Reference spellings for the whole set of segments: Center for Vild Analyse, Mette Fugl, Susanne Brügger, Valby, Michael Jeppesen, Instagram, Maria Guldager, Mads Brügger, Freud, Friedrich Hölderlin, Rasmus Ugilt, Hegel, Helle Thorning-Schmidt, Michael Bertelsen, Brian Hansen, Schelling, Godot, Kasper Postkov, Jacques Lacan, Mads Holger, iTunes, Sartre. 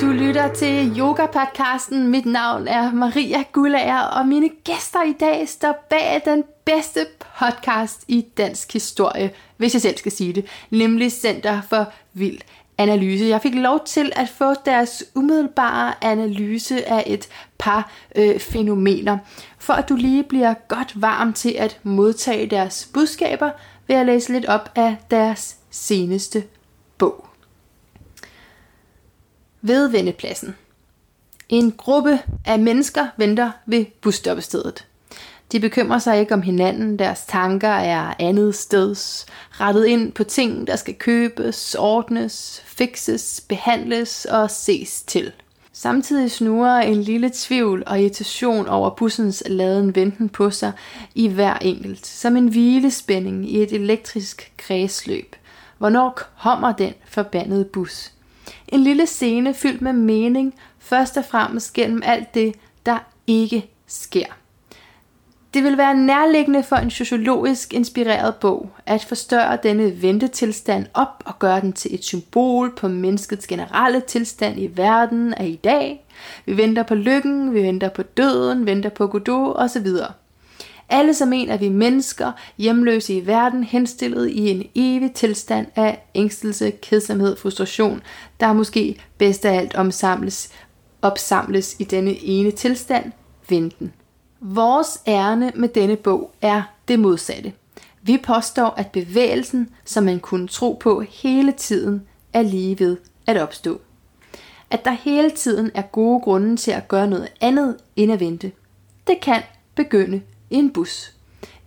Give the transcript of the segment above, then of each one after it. Du lytter til yoga-podcasten. Mit navn er Maria Guldager, og mine gæster i dag står bag den bedste podcast i dansk historie, hvis jeg selv skal sige det, nemlig Center for Vild Analyse. Jeg fik lov til at få deres umiddelbare analyse af et par fænomener. For at du lige bliver godt varm til at modtage deres budskaber, vil jeg læse lidt op af deres seneste bog. Ved vendepladsen. En gruppe af mennesker venter ved busstoppestedet. De bekymrer sig ikke om hinanden, deres tanker er andet steds, rettet ind på ting, der skal købes, ordnes, fikses, behandles og ses til. Samtidig snurrer en lille tvivl og irritation over bussens laden venten på sig i hver enkelt, som en hvilespænding i et elektrisk kredsløb. Hvornår kommer den forbandede bus? En lille scene fyldt med mening, først og fremmest gennem alt det, der ikke sker. Det vil være nærliggende for en sociologisk inspireret bog at forstørre denne ventetilstand op og gøre den til et symbol på menneskets generelle tilstand i verden af i dag. Vi venter på lykken, vi venter på døden, venter på Godot osv. Alle som en er vi mennesker, hjemløse i verden, henstillet i en evig tilstand af ængstelse, kedsomhed, frustration, der måske bedst af alt opsamles i denne ene tilstand, venten. Vores ærne med denne bog er det modsatte. Vi påstår, at bevægelsen, som man kunne tro på hele tiden, er lige ved at opstå. At der hele tiden er gode grunde til at gøre noget andet end at vente. Det kan begynde i en bus.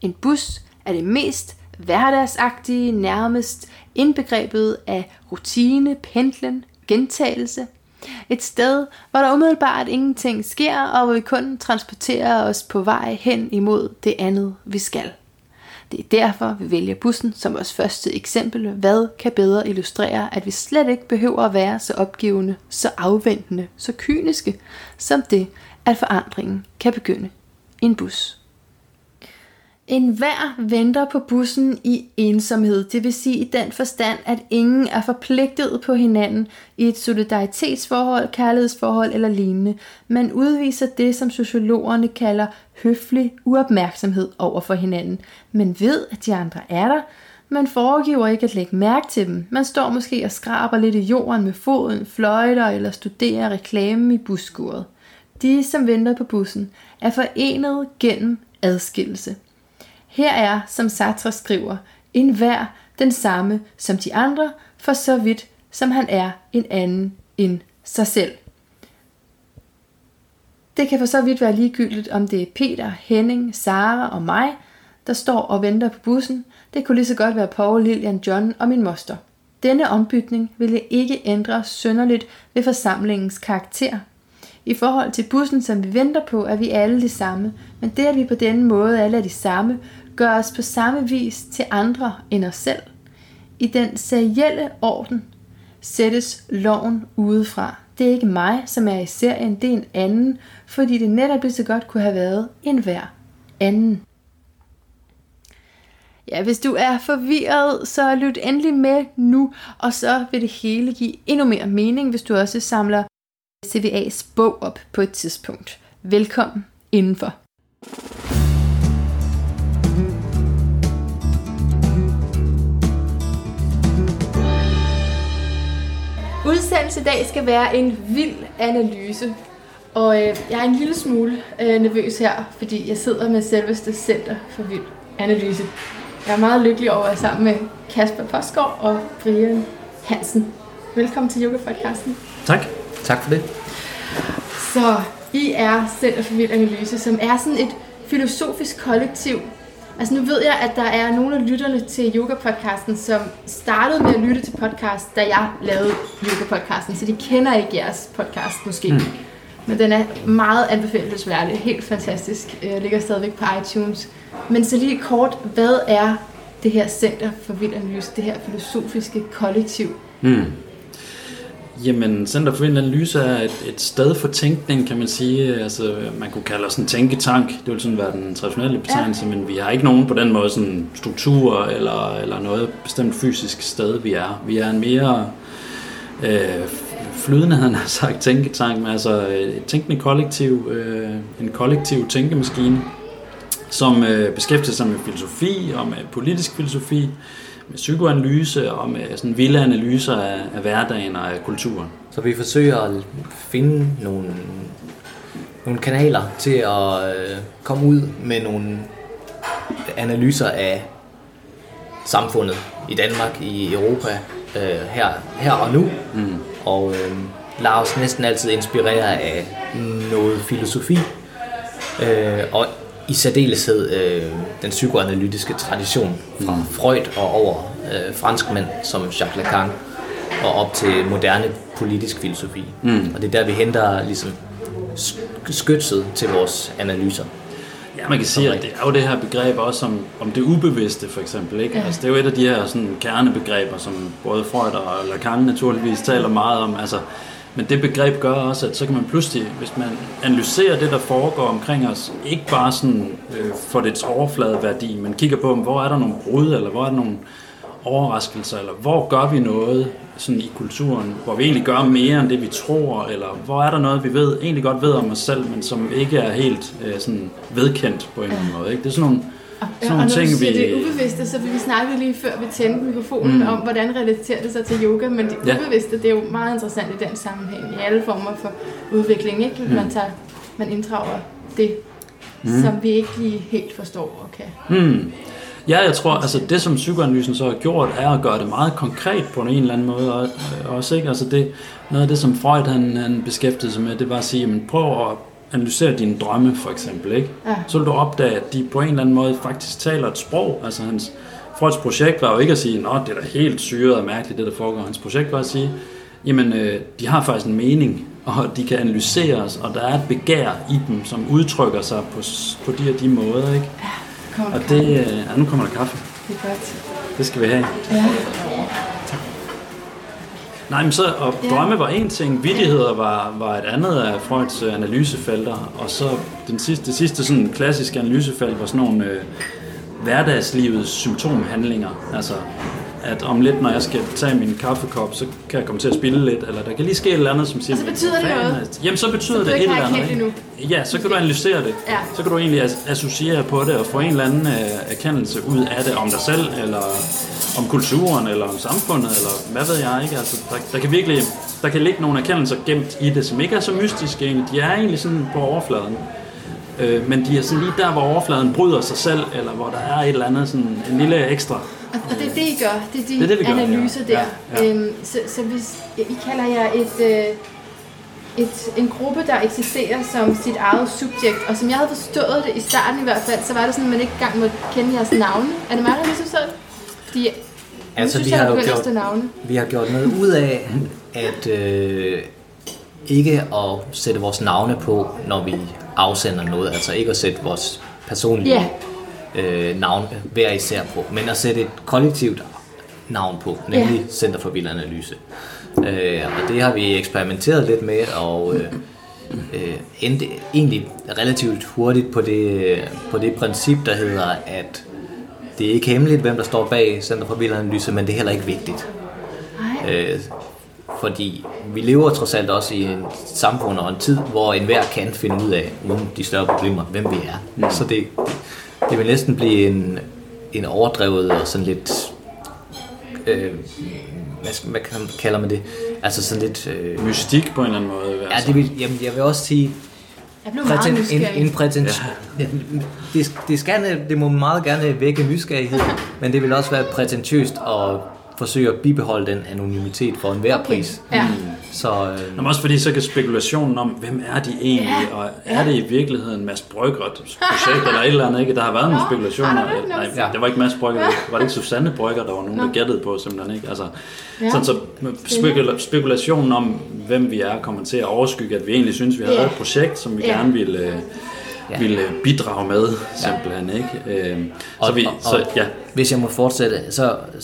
En bus er det mest hverdagsagtige, nærmest indbegrebet af rutine, pendlen, gentagelse. Et sted, hvor der umiddelbart ingenting sker, og hvor vi kun transporterer os på vej hen imod det andet, vi skal. Det er derfor, vi vælger bussen som vores første eksempel. Hvad kan bedre illustrere, at vi slet ikke behøver at være så opgivende, så afventende, så kyniske, som det, at forandringen kan begynde i en bus. En hver venter på bussen i ensomhed, det vil sige i den forstand, at ingen er forpligtet på hinanden i et solidaritetsforhold, kærlighedsforhold eller lignende. Man udviser det, som sociologerne kalder høflig uopmærksomhed over for hinanden. Man ved, at de andre er der. Man foregiver ikke at lægge mærke til dem. Man står måske og skraber lidt i jorden med foden, fløjter eller studerer reklamen i busskuret. De, som venter på bussen, er forenet gennem adskillelse. Her er, som Sartre skriver, enhver den samme som de andre, for så vidt som han er en anden end sig selv. Det kan for så vidt være ligegyldigt, om det er Peter, Henning, Sara og mig, der står og venter på bussen. Det kunne lige så godt være Paul, Lilian, John og min moster. Denne ombytning ville ikke ændre synderligt ved forsamlingens karakter. I forhold til bussen, som vi venter på, er vi alle de samme, men det, at vi på denne måde alle er de samme, gør os på samme vis til andre end os selv. I den serielle orden sættes loven udefra. Det er ikke mig, som er i serien, det er en anden, fordi det netop lige så godt kunne have været en hver anden. Ja, hvis du er forvirret, så lyt endelig med nu, og så vil det hele give endnu mere mening, hvis du også samler CVA's bog op på et tidspunkt. Velkommen indenfor. Udsendelsen i dag skal være en vild analyse, og jeg er en lille smule nervøs her, fordi jeg sidder med selveste Center for Vild Analyse. Jeg er meget lykkelig over at være sammen med Kasper Postkov og Brian Hansen. Velkommen til yoga-podcasten. Tak. Tak for det. Så I er Center for Vild Analyse, som er sådan et filosofisk kollektiv. Altså nu ved jeg, at der er nogle af lytterne til yoga-podcasten, som startede med at lytte til podcast, da jeg lavede yoga-podcasten. Så de kender ikke jeres podcast måske. Mm. Men den er meget anbefalesværdig. Helt fantastisk. Jeg ligger stadigvæk på iTunes. Men så lige kort, hvad er det her Center for Vild Analyse, det her filosofiske kollektiv? Mm. Jamen, Center for Vild Analyse er et sted for tænkning, kan man sige. Altså, man kunne kalde os en tænketank. Det ville sådan være den traditionelle betegnelse, men vi har ikke nogen på den måde sådan struktur eller noget bestemt fysisk sted, vi er. Vi er en mere flydende, han har sagt, tænketank, altså et tænkende kollektiv, en kollektiv tænkemaskine, som beskæftiger sig med filosofi og med politisk filosofi, med psykoanalyse og med sådan vilde analyser af hverdagen og af kulturen. Så vi forsøger at finde nogle kanaler til at komme ud med nogle analyser af samfundet i Danmark, i Europa, her og nu, og lader os næsten altid inspirere af noget filosofi, og i særdeleshed den psykoanalytiske tradition fra Freud og over franskmænd som Jacques Lacan og op til moderne politisk filosofi. Og det er der, vi henter ligesom skytset til vores analyser. Ja, man kan sige, at det er jo det her begreb også om det ubevidste, for eksempel. Ikke? Ja. Altså, det er jo et af de her sådan, kernebegreber, som både Freud og Lacan naturligvis taler meget om. Altså, men det begreb gør også, at så kan man pludselig, hvis man analyserer det, der foregår omkring os, ikke bare sådan for dets overfladeværdi, men kigger på, hvor er der nogle brud, eller hvor er der nogle overraskelser, eller hvor gør vi noget sådan i kulturen, hvor vi egentlig gør mere end det, vi tror, eller hvor er der noget, vi egentlig godt ved om os selv, men som ikke er helt sådan vedkendt på en eller anden måde. Ikke? Det er sådan nogle, og når du siger, det er ubevidste, så vi snakkede lige før vi tændte mikrofonen om, hvordan relaterer det sig til yoga, men det ubevidste, det er jo meget interessant i den sammenhæng, i alle former for udvikling, ikke? Man inddrager det, som vi ikke lige helt forstår og kan. Ja, jeg tror, altså det som psykoanalysen så har gjort, er at gøre det meget konkret på en eller anden måde også, ikke? Altså det, noget af det, som Freud han beskæftigede sig med, det var at sige, men prøv at analysere dine drømme, for eksempel, ikke? Ja. Så vil du opdage, at de på en eller anden måde faktisk taler et sprog. Altså Freuds projekt var jo ikke at sige, nå, det er da helt syret og mærkeligt, det der foregår. Hans projekt var at sige, jamen, de har faktisk en mening, og de kan analyseres, og der er et begær i dem, som udtrykker sig på de og de måder, ikke? Ja. Og det, nu kommer der kaffe. Det er godt. Det skal vi have. Ja. Tak. Nej, men så, og drømme var en ting, vittigheder var et andet af Freuds analysefelter, og så det sidste sådan klassiske analysefelt var sådan nogle hverdagslivets symptomhandlinger. Altså, at om lidt, når jeg skal tage min kaffekop, så kan jeg komme til at spille lidt, eller der kan lige ske et eller andet, som siger... Og så betyder det noget? Jamen, så betyder det et eller andet. Ja, så kan du analysere det. Ja. Så kan du egentlig associere på det, og få en eller anden erkendelse ud af det, om dig selv, eller om kulturen, eller om samfundet, eller hvad ved jeg, ikke? Altså, der kan virkelig... Der kan ligge nogle erkendelser gemt i det, som ikke er så mystiske egentlig. De er egentlig sådan på overfladen. Men de er sådan lige der, hvor overfladen bryder sig selv, eller hvor der er et eller andet, sådan en lille ekstra... Og det er det, I gør. Det er de analyser der. Ja. Ja. Så hvis I kalder jer en gruppe, der eksisterer som sit eget subjekt, og som jeg havde forstået det i starten i hvert fald, så var det sådan, at man ikke engang måtte kende jeres navne. Er det mig, der ligesom sådan? Fordi altså, synes, jeg har begyndt at navne. Vi har gjort noget ud af, at ikke at sætte vores navne på, når vi afsender noget. Altså ikke at sætte vores personlige... Yeah. Navn hver især på, men at sætte et kollektivt navn på, nemlig Center for Vild Analyse. Og det har vi eksperimenteret lidt med, og endte egentlig relativt hurtigt på det princip, der hedder, at det er ikke hemmeligt, hvem der står bag Center for Vild Analyse, men det er heller ikke vigtigt. Fordi vi lever trods alt også i et samfund og en tid, hvor enhver kan finde ud af nogle af de større problemer, hvem vi er. Så det vil næsten blive en overdrevet og sådan lidt, hvad kalder man det? Altså sådan lidt... mystik på en eller anden måde. Ja, det vil, jamen, jeg vil også sige... Jeg blev meget nysgerrig. Det må meget gerne vække nysgerrighed, men det vil også være prætentiøst at forsøge at bibeholde den anonymitet for enhver pris. Ja. Så, men også fordi så kan spekulationen om, hvem er de egentlig, og er det i virkeligheden Mads Brüggers projekt eller et eller andet, ikke? Der har været nogle spekulationer. Nej, det var ikke Mads Brügger, var det ikke Susanne Brügger, der var nogen, der gættede på, simpelthen, ikke? Altså, sådan, så spekulationen om, hvem vi er, kommer til at overskygge, at vi egentlig synes, vi har et projekt, som vi gerne ville bidrage med, simpelthen, ikke? Hvis jeg må fortsætte,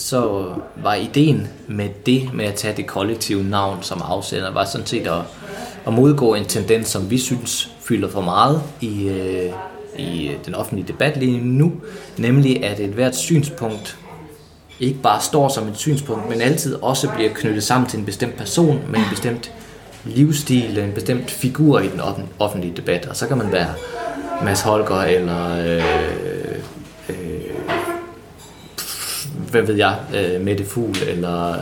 så var ideen med det, med at tage det kollektive navn som afsender, var sådan set at modgå en tendens, som vi synes fylder for meget i den offentlige debat lige nu, nemlig at ethvert synspunkt ikke bare står som et synspunkt, men altid også bliver knyttet sammen til en bestemt person, med en bestemt livsstil, en bestemt figur i den offentlige debat. Og så kan man være Mads Holger eller hvad ved jeg, Mette Fugl eller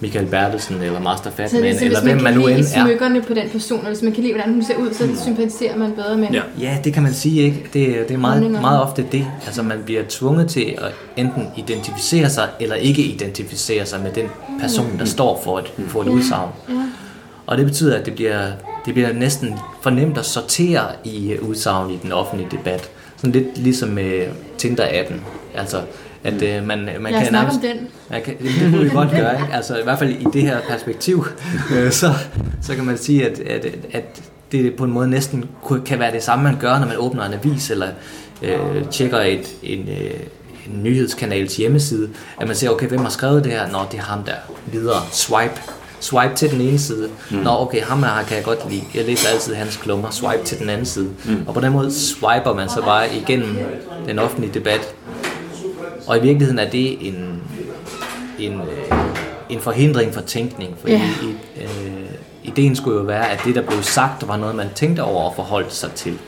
Michael Bertelsen eller Master Fatman, eller hvem man nu end er. Hvis man kan lide smykkerne på den person, og hvis man kan lide, hvordan hun ser ud, så sympatiserer man bedre med. Ja, det kan man sige, ikke? Det er meget, meget ofte det. Altså, man bliver tvunget til at enten identificere sig, eller ikke identificere sig med den person, der står for et udsagn. Ja. Og det betyder, at det bliver næsten for nemt at sortere i udsagn i den offentlige debat. Sådan lidt ligesom med Tinder-appen. Altså, at man kan nærmest... det kunne vi godt gøre, ikke? Altså i hvert fald i det her perspektiv, så kan man sige, at det på en måde næsten kan være det samme, man gør, når man åbner en avis, eller tjekker en nyhedskanals hjemmeside, at man ser, okay, hvem har skrevet det her? Nå, det er ham der. Videre. Swipe til den ene side. Nå, okay, ham her kan jeg godt lide. Jeg læser altid hans klummer. Swipe til den anden side. Og på den måde swiper man så bare igennem den offentlige debat. Og i virkeligheden er det en forhindring for tænkning, for ideen skulle jo være, at det, der blev sagt, var noget, man tænkte over og forholdt sig til.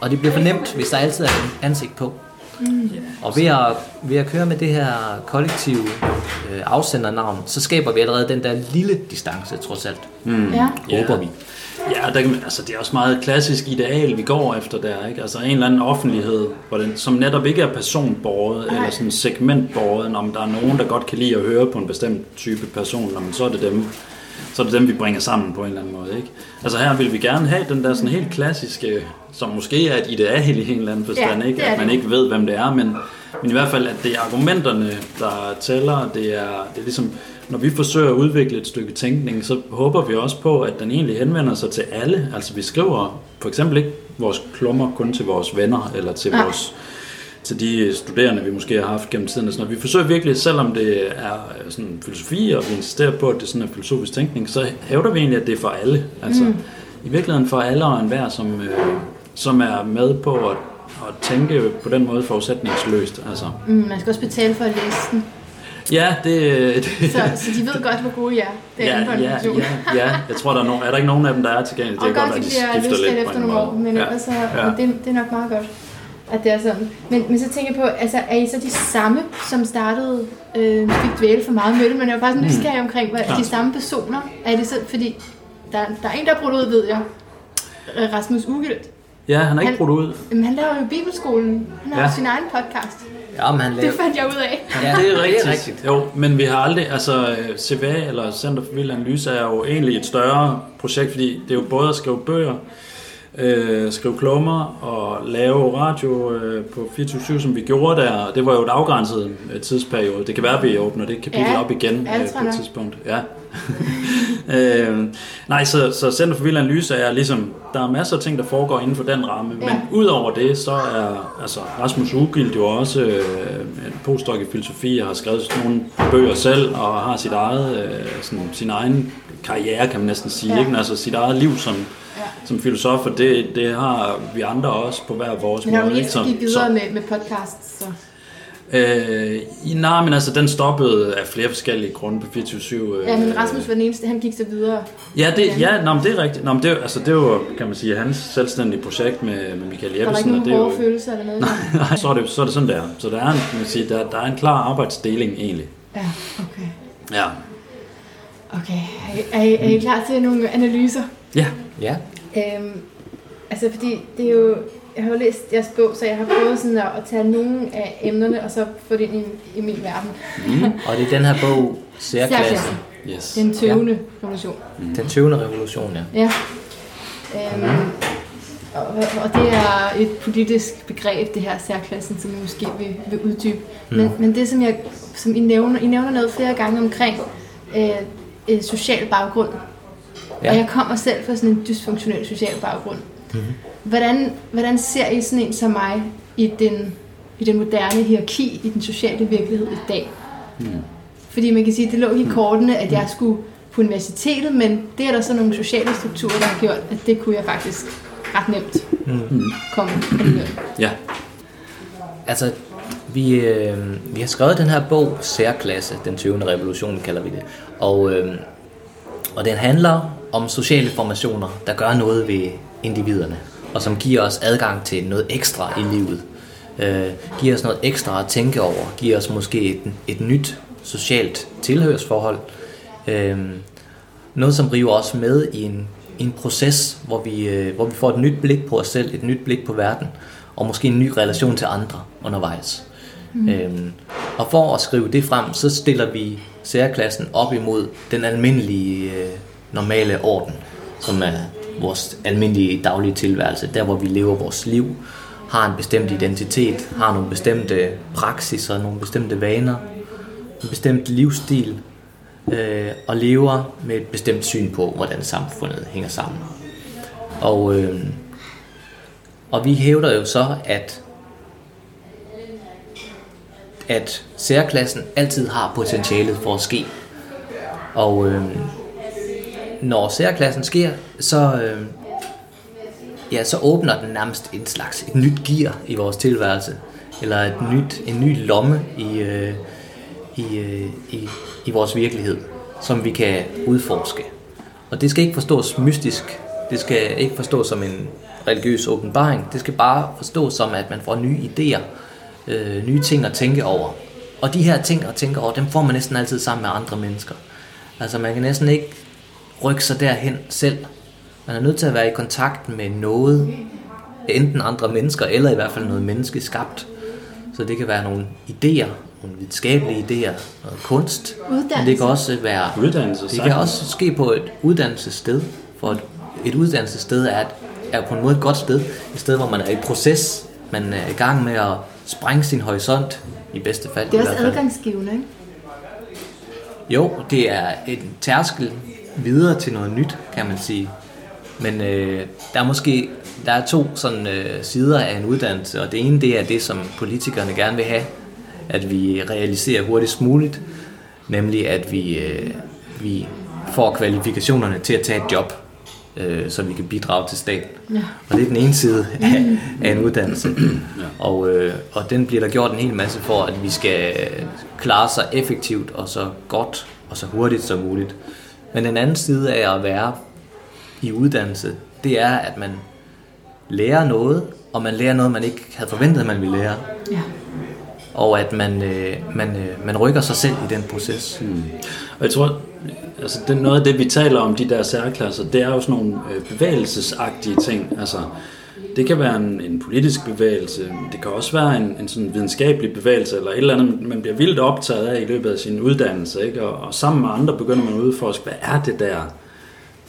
Og det bliver for nemt, hvis der altid er en ansigt på. Og ved at køre med det her kollektive afsendernavn, så skaber vi allerede den der lille distance, trods alt. Håber vi. Ja, det er også meget klassisk ideal, vi går efter der, ikke? Altså en eller anden offentlighed, som netop ikke er personbåret eller sådan segmentbåret, når der er nogen, der godt kan lide at høre på en bestemt type person, så er det dem. Så er det dem, vi bringer sammen på en eller anden måde, ikke? Altså her vil vi gerne have den der sådan helt klassiske, som måske er et ideal i en eller anden forstand, ikke? At man ikke ved, hvem det er, men i hvert fald, at det er argumenterne, der tæller. Det er ligesom, når vi forsøger at udvikle et stykke tænkning, så håber vi også på, at den egentlig henvender sig til alle. Altså vi skriver for eksempel ikke vores klummer kun til vores venner, eller til til de studerende, vi måske har haft gennem tiden. Når vi forsøger virkelig, selvom det er sådan filosofi, og vi insisterer på, at det er sådan en filosofisk tænkning, så hævder vi egentlig, at det er for alle. Altså, i virkeligheden for alle og enhver, som er med på at tænke på den måde forudsætningsløst. Altså. Man skal også betale for at læse den. Ja, det så de ved godt, hvor gode I er. Det er jeg tror, er der ikke nogen af dem, der er tilgængelige. Det er godt, at de skifter lidt efter nogle år, men ellers det er nok meget godt, at det er sådan. Men så tænker jeg på, altså er I så de samme, som startede fik dvæle for meget mølle, men jeg var bare sådan nysgerrig omkring, hvad de samme personer, er det så, fordi der er en, der har brudt ud, ved jeg. Rasmus Ugilt. Ja, han har ikke brudt ud. Men han laver jo Bibelskolen. Han har sin egen podcast. Ja, men han laver... Det fandt jeg ud af. Ja, det er rigtigt. Jo, men vi har aldrig, altså CVA, eller Center for Vild Analyse, er jo egentlig et større projekt, fordi det er jo både at skrive bøger, skrive klummer og lave radio på 24/7, som vi gjorde der. Det var jo et afgrænset tidsperiode. Det kan være, at vi åbner det kapitel op igen på et tidspunkt. Ja. Nej, så Center for Vild Analyse er ligesom, der er masser af ting, der foregår inden for den ramme, men ud over det, så er altså Rasmus Ugilt jo også en postdoc i filosofi og har skrevet nogle bøger selv og har sit eget, sådan, sin egen karriere, kan man næsten sige, ikke? Altså sit eget liv som filosofer, det har vi andre også på hver vores måde. Men har vi ikke gik videre med podcasts, så? Nej, men altså den stoppede af flere forskellige grunde på 24/7. Men Rasmus var den eneste, han gik så videre. Det er rigtigt. Men det var, kan man sige, hans selvstændige projekt med Michael Jeppesen. Der er ikke nogen hårde følelser eller noget? Nej, så er det sådan der. Så der er en, kan man sige, der er en klar arbejdsdeling egentlig. Ja, okay. Ja. Okay, er I klar til nogle analyser? Ja. Altså fordi det er jo... Jeg har jo læst jeres bog, så jeg har prøvet sådan at tage nogle af emnerne, og så få det ind i min verden. Og det er den her bog, Særklassen. Yes. Den 20. revolution. Den 20. revolution, ja. Og det er et politisk begreb, det her særklassen, som jeg måske vil uddybe. Men det, som I nævner noget flere gange omkring social baggrund. Ja. Og jeg kommer selv fra sådan en dysfunktionel social baggrund. Hvordan ser I sådan en som mig i den moderne hierarki, i den sociale virkelighed i dag? Fordi man kan sige, at det lå i kortene, at jeg skulle på universitetet, men det er der så nogle sociale strukturer, der har gjort, at det kunne jeg faktisk ret nemt komme. Ja. Altså, Vi har skrevet den her bog, Særklasse, den 20. revolution kalder vi det, og den handler om sociale formationer, der gør noget ved individerne, og som giver os adgang til noget ekstra i livet, giver os noget ekstra at tænke over, giver os måske et nyt socialt tilhørsforhold, noget som river os med i en proces, hvor vi får et nyt blik på os selv, et nyt blik på verden, og måske en ny relation til andre undervejs. Mm. Og for at skrive det frem, så stiller vi særklassen op imod den almindelige, normale orden, som er vores almindelige daglige tilværelse, der hvor vi lever vores liv, har en bestemt identitet, har nogle bestemte praksiser, nogle bestemte vaner, en bestemt livsstil, og lever med et bestemt syn på, hvordan samfundet hænger sammen. Og vi hævder jo så, at særklassen altid har potentialet for at ske. Og når særklassen sker, så åbner den nærmest et nyt gear i vores tilværelse, eller en ny lomme i vores virkelighed, som vi kan udforske. Og det skal ikke forstås mystisk, det skal ikke forstås som en religiøs åbenbaring, det skal bare forstås som, at man får nye idéer, nye ting at tænke over. Og de her ting at tænke over, dem får man næsten altid sammen med andre mennesker. Altså man kan næsten ikke rykke sig derhen selv. Man er nødt til at være i kontakt med noget, enten andre mennesker, eller i hvert fald noget menneskeskabt. Så det kan være nogle idéer, nogle videnskabelige idéer, noget kunst. Uddannelse. Men det kan også være uddannelse. Det kan også ske på et uddannelsessted. For et uddannelsessted er på en måde et godt sted. Et sted, hvor man er i proces. Man er i gang med at sprænge sin horisont, i bedste fald. Det er også adgangsgivende, ikke? Jo, det er en tærskel videre til noget nyt, kan man sige. Men der er to sådan, sider af en uddannelse, og det ene det er det, som politikerne gerne vil have, at vi realiserer hurtigst muligt, nemlig at vi får kvalifikationerne til at tage et job, så vi kan bidrage til staten. Ja. Og det er den ene side af en uddannelse. Ja. Og den bliver der gjort en hel masse for, at vi skal klare sig effektivt og så godt og så hurtigt som muligt. Men den anden side af at være i uddannelse, det er, at man lærer noget, og man lærer noget, man ikke havde forventet, man ville lære. Ja. Og at man rykker sig selv i den proces. Mm. Og jeg tror, altså det, noget af det, vi taler om, de der særklasser, det er jo sådan nogle bevægelsesagtige ting. Altså, det kan være en politisk bevægelse, det kan også være en sådan videnskabelig bevægelse, eller et eller andet, man bliver vildt optaget af i løbet af sin uddannelse, ikke? Og sammen med andre begynder man at udforske, hvad er det der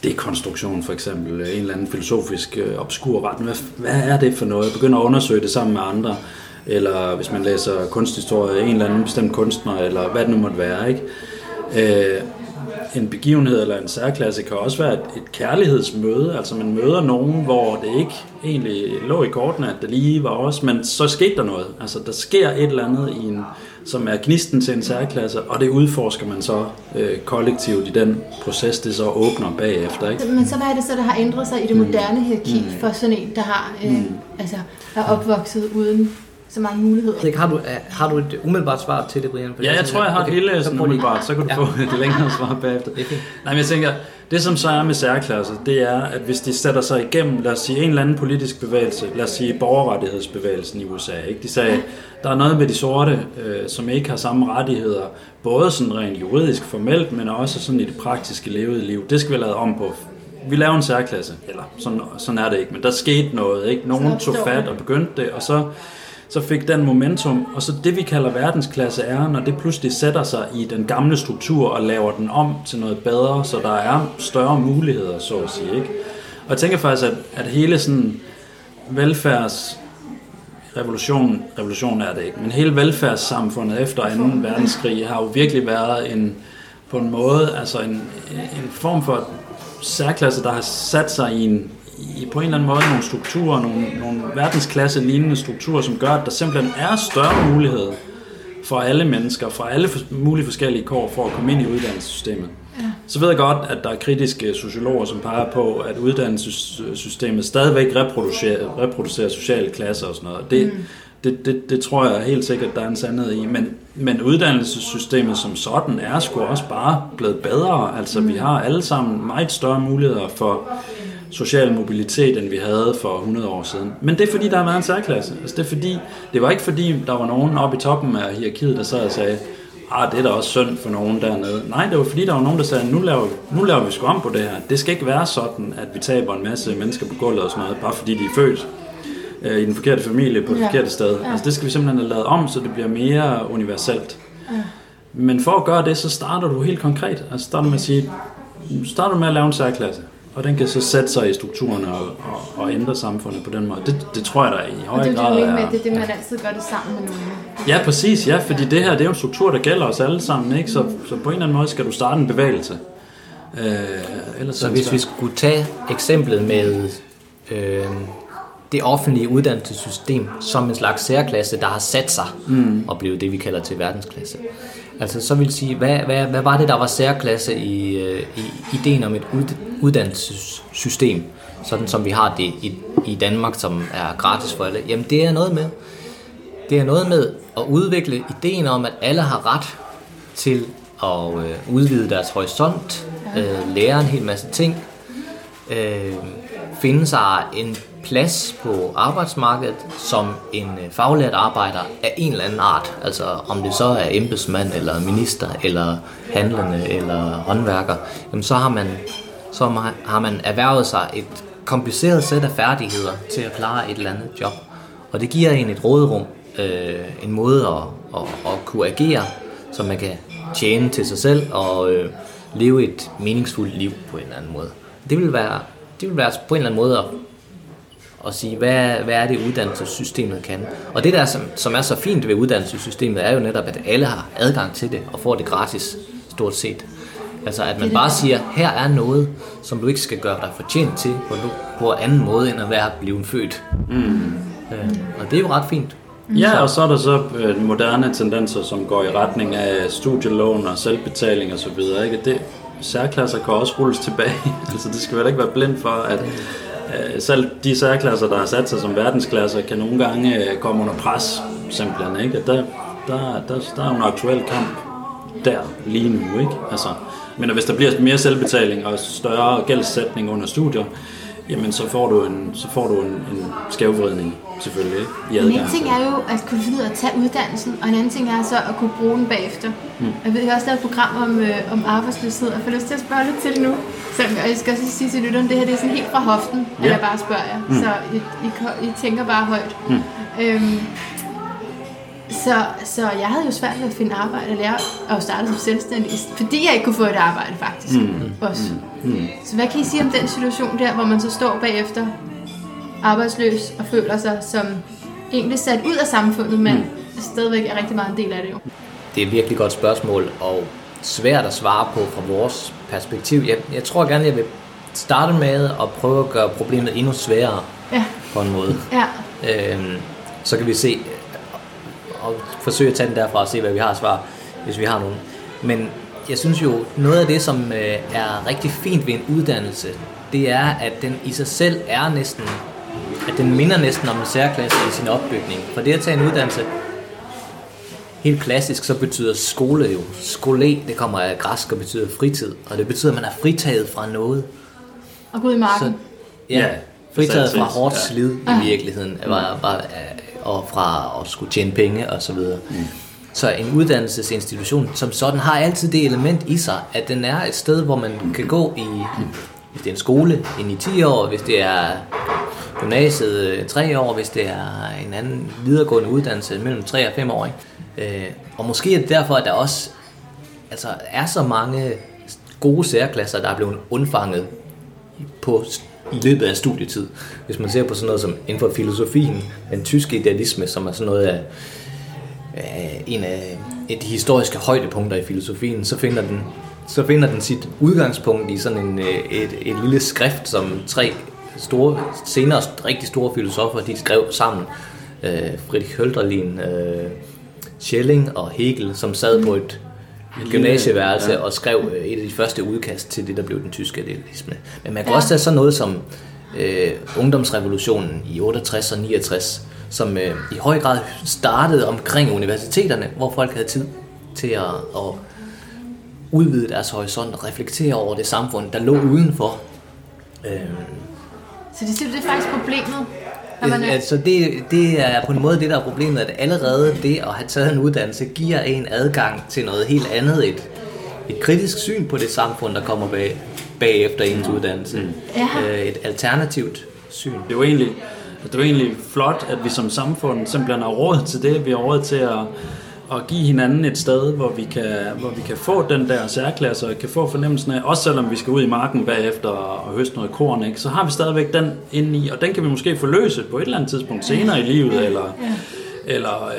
dekonstruktion for eksempel, en eller anden filosofisk obskur retning, hvad er det for noget? Begynder at undersøge det sammen med andre, eller hvis man læser kunsthistorie, en eller anden bestemt kunstner, eller hvad det nu måtte være, ikke? En begivenhed eller en særklasse kan også være et kærlighedsmøde, altså man møder nogen, hvor det ikke egentlig lå i kortene, at det lige var os, men så skete der noget, altså der sker et eller andet, som er gnisten til en særklasse, og det udforsker man så kollektivt i den proces, det så åbner bagefter, ikke? Men så hvad er det så, der har ændret sig i det moderne hierarki for sådan en, der har, altså, er opvokset uden så mange muligheder. Har du et umiddelbart svar til det, Brian? Ja, jeg tror, jeg har et lille sådan umiddelbart, så kan du få et længere svar bagefter. Okay. Nej, men jeg tænker, det som så er med særklasser, det er, at hvis de sætter sig igennem, lad os sige, en eller anden politisk bevægelse, lad os sige borgerrettighedsbevægelsen i USA, ikke? De sagde, der er noget ved de sorte, som ikke har samme rettigheder, både sådan rent juridisk formelt, men også sådan i det praktiske levede liv. Det skal vi lave om på. Vi laver en særklasse, eller sådan er det ikke, men der skete noget, ikke? Nogen tog fat og begyndte det, og så fik den momentum, og så det vi kalder verdensklasse er, når det pludselig sætter sig i den gamle struktur og laver den om til noget bedre, så der er større muligheder, så at sige, ikke? Og jeg tænker faktisk, at hele sådan velfærdsrevolutionen er det ikke, men hele velfærdssamfundet efter 2. verdenskrig har jo virkelig været en form for særklasse, der har sat sig i på en eller anden måde nogle strukturer, nogle verdensklasse lignende strukturer, som gør, at der simpelthen er større mulighed for alle mennesker, fra alle mulige forskellige kår for at komme ind i uddannelsessystemet. Ja. Så ved jeg godt, at der er kritiske sociologer, som peger på, at uddannelsessystemet stadigvæk reproducerer sociale klasser og sådan noget. Det, Det tror jeg helt sikkert, der er en sandhed i. Men uddannelsessystemet som sådan er sgu også bare blevet bedre. Altså vi har alle sammen meget større muligheder for social mobilitet, end vi havde for 100 år siden. Men det er fordi, der har været en særklasse. Altså, det var ikke fordi, der var nogen oppe i toppen af hierarkiet, der sad og sagde, det er da også synd for nogen dernede. Nej, det var fordi, der var nogen, der sagde, nu laver vi sgu om på det her. Det skal ikke være sådan, at vi taber en masse mennesker på gulvet og sådan noget, bare fordi de er født i den forkerte familie på det forkerte sted. Altså, det skal vi simpelthen have lavet om, så det bliver mere universelt. Men for at gøre det, så starter du helt konkret. Altså, starter du med at lave en særklasse. Og den kan så sætte sig i strukturerne og ændre samfundet på den måde. Det tror jeg, der i høj grad er... Og det er jo med, det er det, man altid gør det sammen med nogen. Ja, præcis, ja, fordi det her, det er jo en struktur, der gælder os alle sammen, ikke? Så på en eller anden måde skal du starte en bevægelse. Så hvis vi skulle tage eksemplet med det offentlige uddannelsessystem som en slags særklasse, der har sat sig og blevet det, vi kalder til verdensklasse. Altså, så vil sige, hvad var det, der var særklasse i ideen om et uddannelsessystem, sådan som vi har det i Danmark, som er gratis for alle? Jamen, det er noget med at udvikle ideen om, at alle har ret til at udvide deres horisont, lære en hel masse ting, finde sig en plads på arbejdsmarkedet som en faglært arbejder af en eller anden art. Altså om det så er embedsmand, eller minister, eller handlende, eller håndværker, jamen så har man erhvervet sig et kompliceret sæt af færdigheder til at klare et eller andet job. Og det giver en et råderum, en måde at kunne agere, så man kan tjene til sig selv og leve et meningsfuldt liv på en eller anden måde. Det vil være på en eller anden måde at sige, hvad er det, uddannelsessystemet kan? Og det der, som er så fint ved uddannelsessystemet, er jo netop, at alle har adgang til det, og får det gratis, stort set. Altså, at man bare siger, her er noget, som du ikke skal gøre dig fortjent til, på anden måde, end at være blevet født. Og det er jo ret fint. Ja, og så er der så moderne tendenser, som går i retning af studielån og selvbetaling og så videre, ikke? Det særklasser kan også rulles tilbage. Altså, det skal vel ikke være blind for, at selv de særklasser, der har sat sig som verdensklasser, kan nogle gange komme under pres, simpelthen, ikke? Der er jo en aktuel kamp der lige nu, ikke? Altså, men hvis der bliver mere selvbetaling og større gældsætning under studier, jamen så får du en skævvridning, selvfølgelig, ikke? I adgang. En anden ting er jo at kunne finde ud af at tage uddannelsen, og en anden ting er så at kunne bruge den bagefter. Jeg ved, jeg har også lavet et program om arbejdsløshed, og får lyst til at spørge lidt til nu. Og jeg skal også sige til lytterne, det her det er sådan helt fra hoften, at jeg bare spørger jer. Så I tænker bare højt. Så jeg havde jo svært ved at finde arbejde, og jeg har jo startet som selvstændig, fordi jeg ikke kunne få et arbejde, faktisk, også. Så hvad kan I sige om den situation der, hvor man så står bagefter arbejdsløs og føler sig som egentlig sat ud af samfundet, men stadigvæk er rigtig meget en del af det jo? Det er et virkelig godt spørgsmål, og svært at svare på fra vores perspektiv. Jeg tror gerne, jeg vil starte med at prøve at gøre problemet endnu sværere på en måde. Så kan vi se... og forsøge at tage den derfra og se, hvad vi har at svare, hvis vi har nogen. Men jeg synes jo, noget af det, som er rigtig fint ved en uddannelse, det er, at den i sig selv er næsten, at den minder næsten om en særklasse i sin opbygning. For det at tage en uddannelse, helt klassisk, så betyder skole jo. Skole, det kommer af græsk og betyder fritid, og det betyder, at man er fritaget fra noget. Og gå ud i marken. Fritaget fra hårdt slid i virkeligheden, og fra at skulle tjene penge og så videre. Så en uddannelsesinstitution som sådan har altid det element i sig, at den er et sted, hvor man kan gå i, hvis det er en skole, ind i 10 år, hvis det er gymnasiet 3 år, hvis det er en anden videregående uddannelse mellem 3 og 5 år. Ikke? Og måske er det derfor, at der også altså, er så mange gode særklasser, der er blevet undfanget på i løbet af studietid. Hvis man ser på sådan noget som inden for filosofien, den tyske idealisme, som er sådan noget af en af de historiske højdepunkter i filosofien, så finder den sit udgangspunkt i sådan et lille skrift, som 3 store, senere rigtig store filosofer, de skrev sammen. Friedrich Hölderlin, Schelling og Hegel, som sad på et gymnasieværelse og skrev et af de første udkast til det, der blev den tyske idealisme. Men man kan også tage sådan noget som ungdomsrevolutionen i 68 og 69, som i høj grad startede omkring universiteterne, hvor folk havde tid til at udvide deres horisont og reflektere over det samfund, der lå udenfor. Så det siger, det er faktisk problemet? Altså det er på en måde det, der er problemet, at allerede det at have taget en uddannelse giver en adgang til noget helt andet, et kritisk syn på det samfund, der kommer bagefter ens uddannelse. Et alternativt syn. Det er jo egentlig flot, at vi som samfund simpelthen har råd til det. Vi har råd til at give hinanden et sted, hvor vi kan få den der særklasse og kan få fornemmelsen af, også selvom vi skal ud i marken bagefter og høste noget korn, ikke, så har vi stadigvæk den indeni, og den kan vi måske forløse på et eller andet tidspunkt senere i livet, eller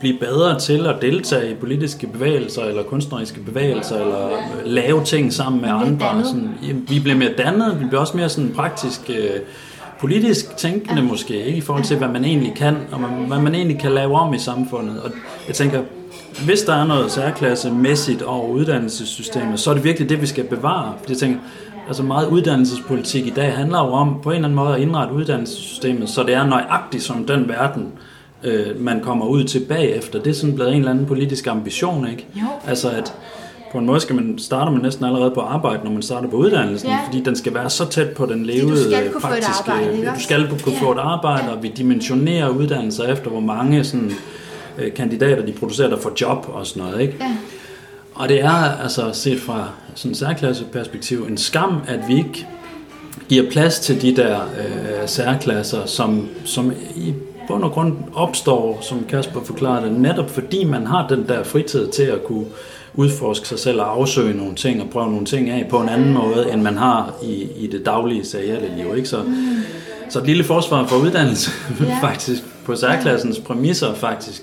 blive bedre til at deltage i politiske bevægelser eller kunstneriske bevægelser eller lave ting sammen med andre. Sådan, vi bliver mere dannet, vi bliver også mere sådan praktisk politisk tænkende måske, ikke, i forhold til hvad man egentlig kan, og hvad man egentlig kan lave om i samfundet. Og jeg tænker, hvis der er noget særklassemæssigt over uddannelsessystemet, så er det virkelig det, vi skal bevare. Fordi jeg tænker, altså meget uddannelsespolitik i dag handler jo om på en eller anden måde at indrette uddannelsessystemet, så det er nøjagtigt som den verden, man kommer ud til bagefter. Det er sådan blevet en eller anden politisk ambition, ikke? Jo. Altså at på en måde starter man næsten allerede på arbejde, når man starter på uddannelsen, fordi den skal være så tæt på den levede praktiske. Du skal kunne få et arbejde, og vi dimensionerer uddannelser efter, hvor mange sådan, kandidater de producerer, der får job og sådan noget, ikke? Ja. Og det er altså set fra sådan en særklasseperspektiv en skam, at vi ikke giver plads til de der særklasser, som i bund og grund opstår, som Kasper forklarede det, netop fordi man har den der fritid til at kunne udforske sig selv og afsøge nogle ting og prøve nogle ting af på en anden måde, end man har i det daglige serielle liv, ikke? Så et lille forsvar for uddannelse faktisk på særklassens præmisser faktisk.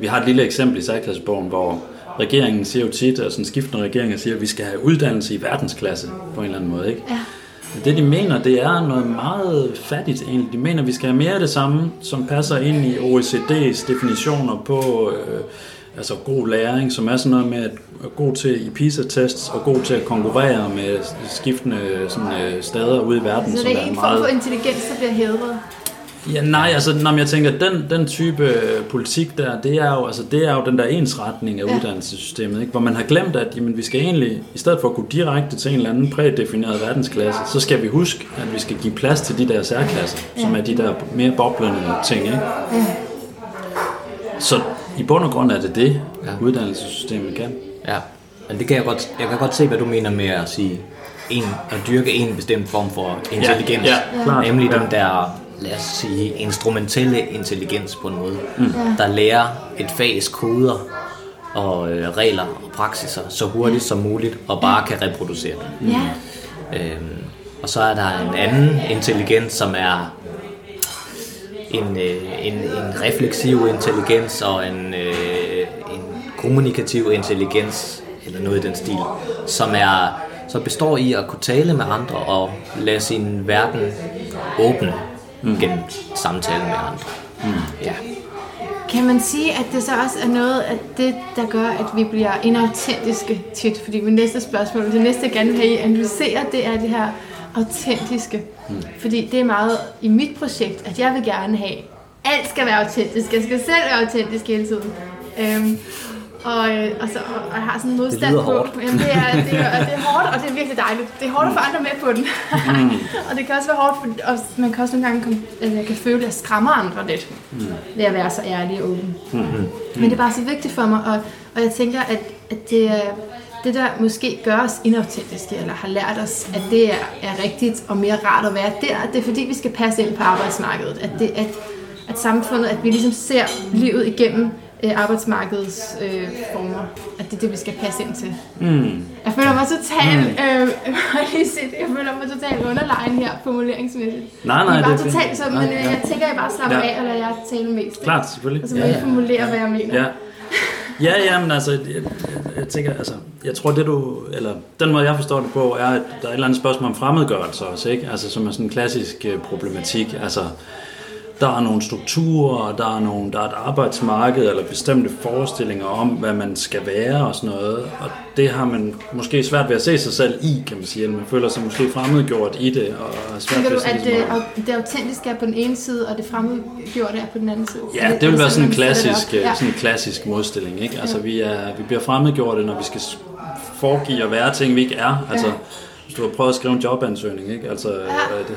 Vi har et lille eksempel i særklassebogen, hvor regeringen siger jo tit, og sådan skiftende regeringer siger, at vi skal have uddannelse i verdensklasse på en eller anden måde, ikke? Ja. Det de mener, det er noget meget fattigt egentlig. De mener, vi skal have mere af det samme, som passer ind i OECD's definitioner på altså god læring, som er sådan noget med at god til i PISA-tests og god til at konkurrere med skiftende sådan, steder ude i verden. Så altså, det er en form for intelligens, der bliver hædret? Ja, nej, altså når jeg tænker, den type politik der, det er jo den der ensretning af uddannelsessystemet, ikke? Hvor man har glemt, at jamen, vi skal egentlig, i stedet for at gå direkte til en eller anden prædefineret verdensklasse, så skal vi huske, at vi skal give plads til de der særklasser, som er de der mere boblende ting, ikke? Ja. Så i bund og grund er det uddannelsessystemet kan. Ja, men det kan jeg kan godt se, hvad du mener med at sige at dyrke en bestemt form for intelligens, nemlig den der, lad os sige, instrumentelle intelligens på en måde, der lærer et fags koder og regler og praksiser så hurtigt som muligt og bare kan reproducere dem. Og så er der en anden intelligens, som er en refleksiv intelligens og en kommunikativ intelligens eller noget i den stil, som er så består i at kunne tale med andre og lade sin verden åbne gennem samtale med andre. Kan man sige, at det så også er noget af det, der gør, at vi bliver inautentiske tit? Fordi mit næste spørgsmål, det næste jeg gerne vil have, I analyserer, det er det her autentiske. Fordi det er meget i mit projekt, at jeg vil gerne have, alt skal være autentisk. Jeg skal selv være autentisk hele tiden. Og jeg har sådan en modstand på. Jamen, det er hårdt, og det er virkelig dejligt. Det er hårdt at få andre med på den. Og det kan også være hårdt, og man kan også nogle gange kan føle, at jeg skræmmer andre lidt ved at være så ærlig og åben. Men det er bare så vigtigt for mig, og jeg tænker, at det der måske gør os inautentiske, eller har lært os, at det er rigtigt og mere rart at være der, det er fordi, vi skal passe ind på arbejdsmarkedet. At samfundet, at vi ligesom ser livet igennem arbejdsmarkedets former, at det er det, vi skal passe ind til. Jeg føler mig totalt underlegen her formuleringsmæssigt. Nej, det er totalt så, men jeg tænker, jeg bare slapper af, eller jeg taler mest. Klart, selvfølgelig. Og så må jeg formulere, hvad jeg mener. Ja, men altså, jeg tænker, altså, jeg tror den måde jeg forstår det på, er, at der er et eller andet spørgsmål om fremmedgørelse også, ikke? Altså, som er sådan en klassisk problematik, altså Der er nogle strukturer, der er et arbejdsmarked eller bestemte forestillinger om, hvad man skal være og sådan noget. Og det har man måske svært ved at se sig selv i, kan man sige. Eller man føler sig måske fremmedgjort i det. Og svært ved at se det, det autentiske er på den ene side, og det fremmedgjorte er på den anden side? Ja, det vil være sådan en klassisk modstilling. Ikke? Altså, vi bliver fremmedgjorte, når vi skal foregive at være ting, vi ikke er. Altså, du har prøvet at skrive en jobansøgning, ikke? Altså, det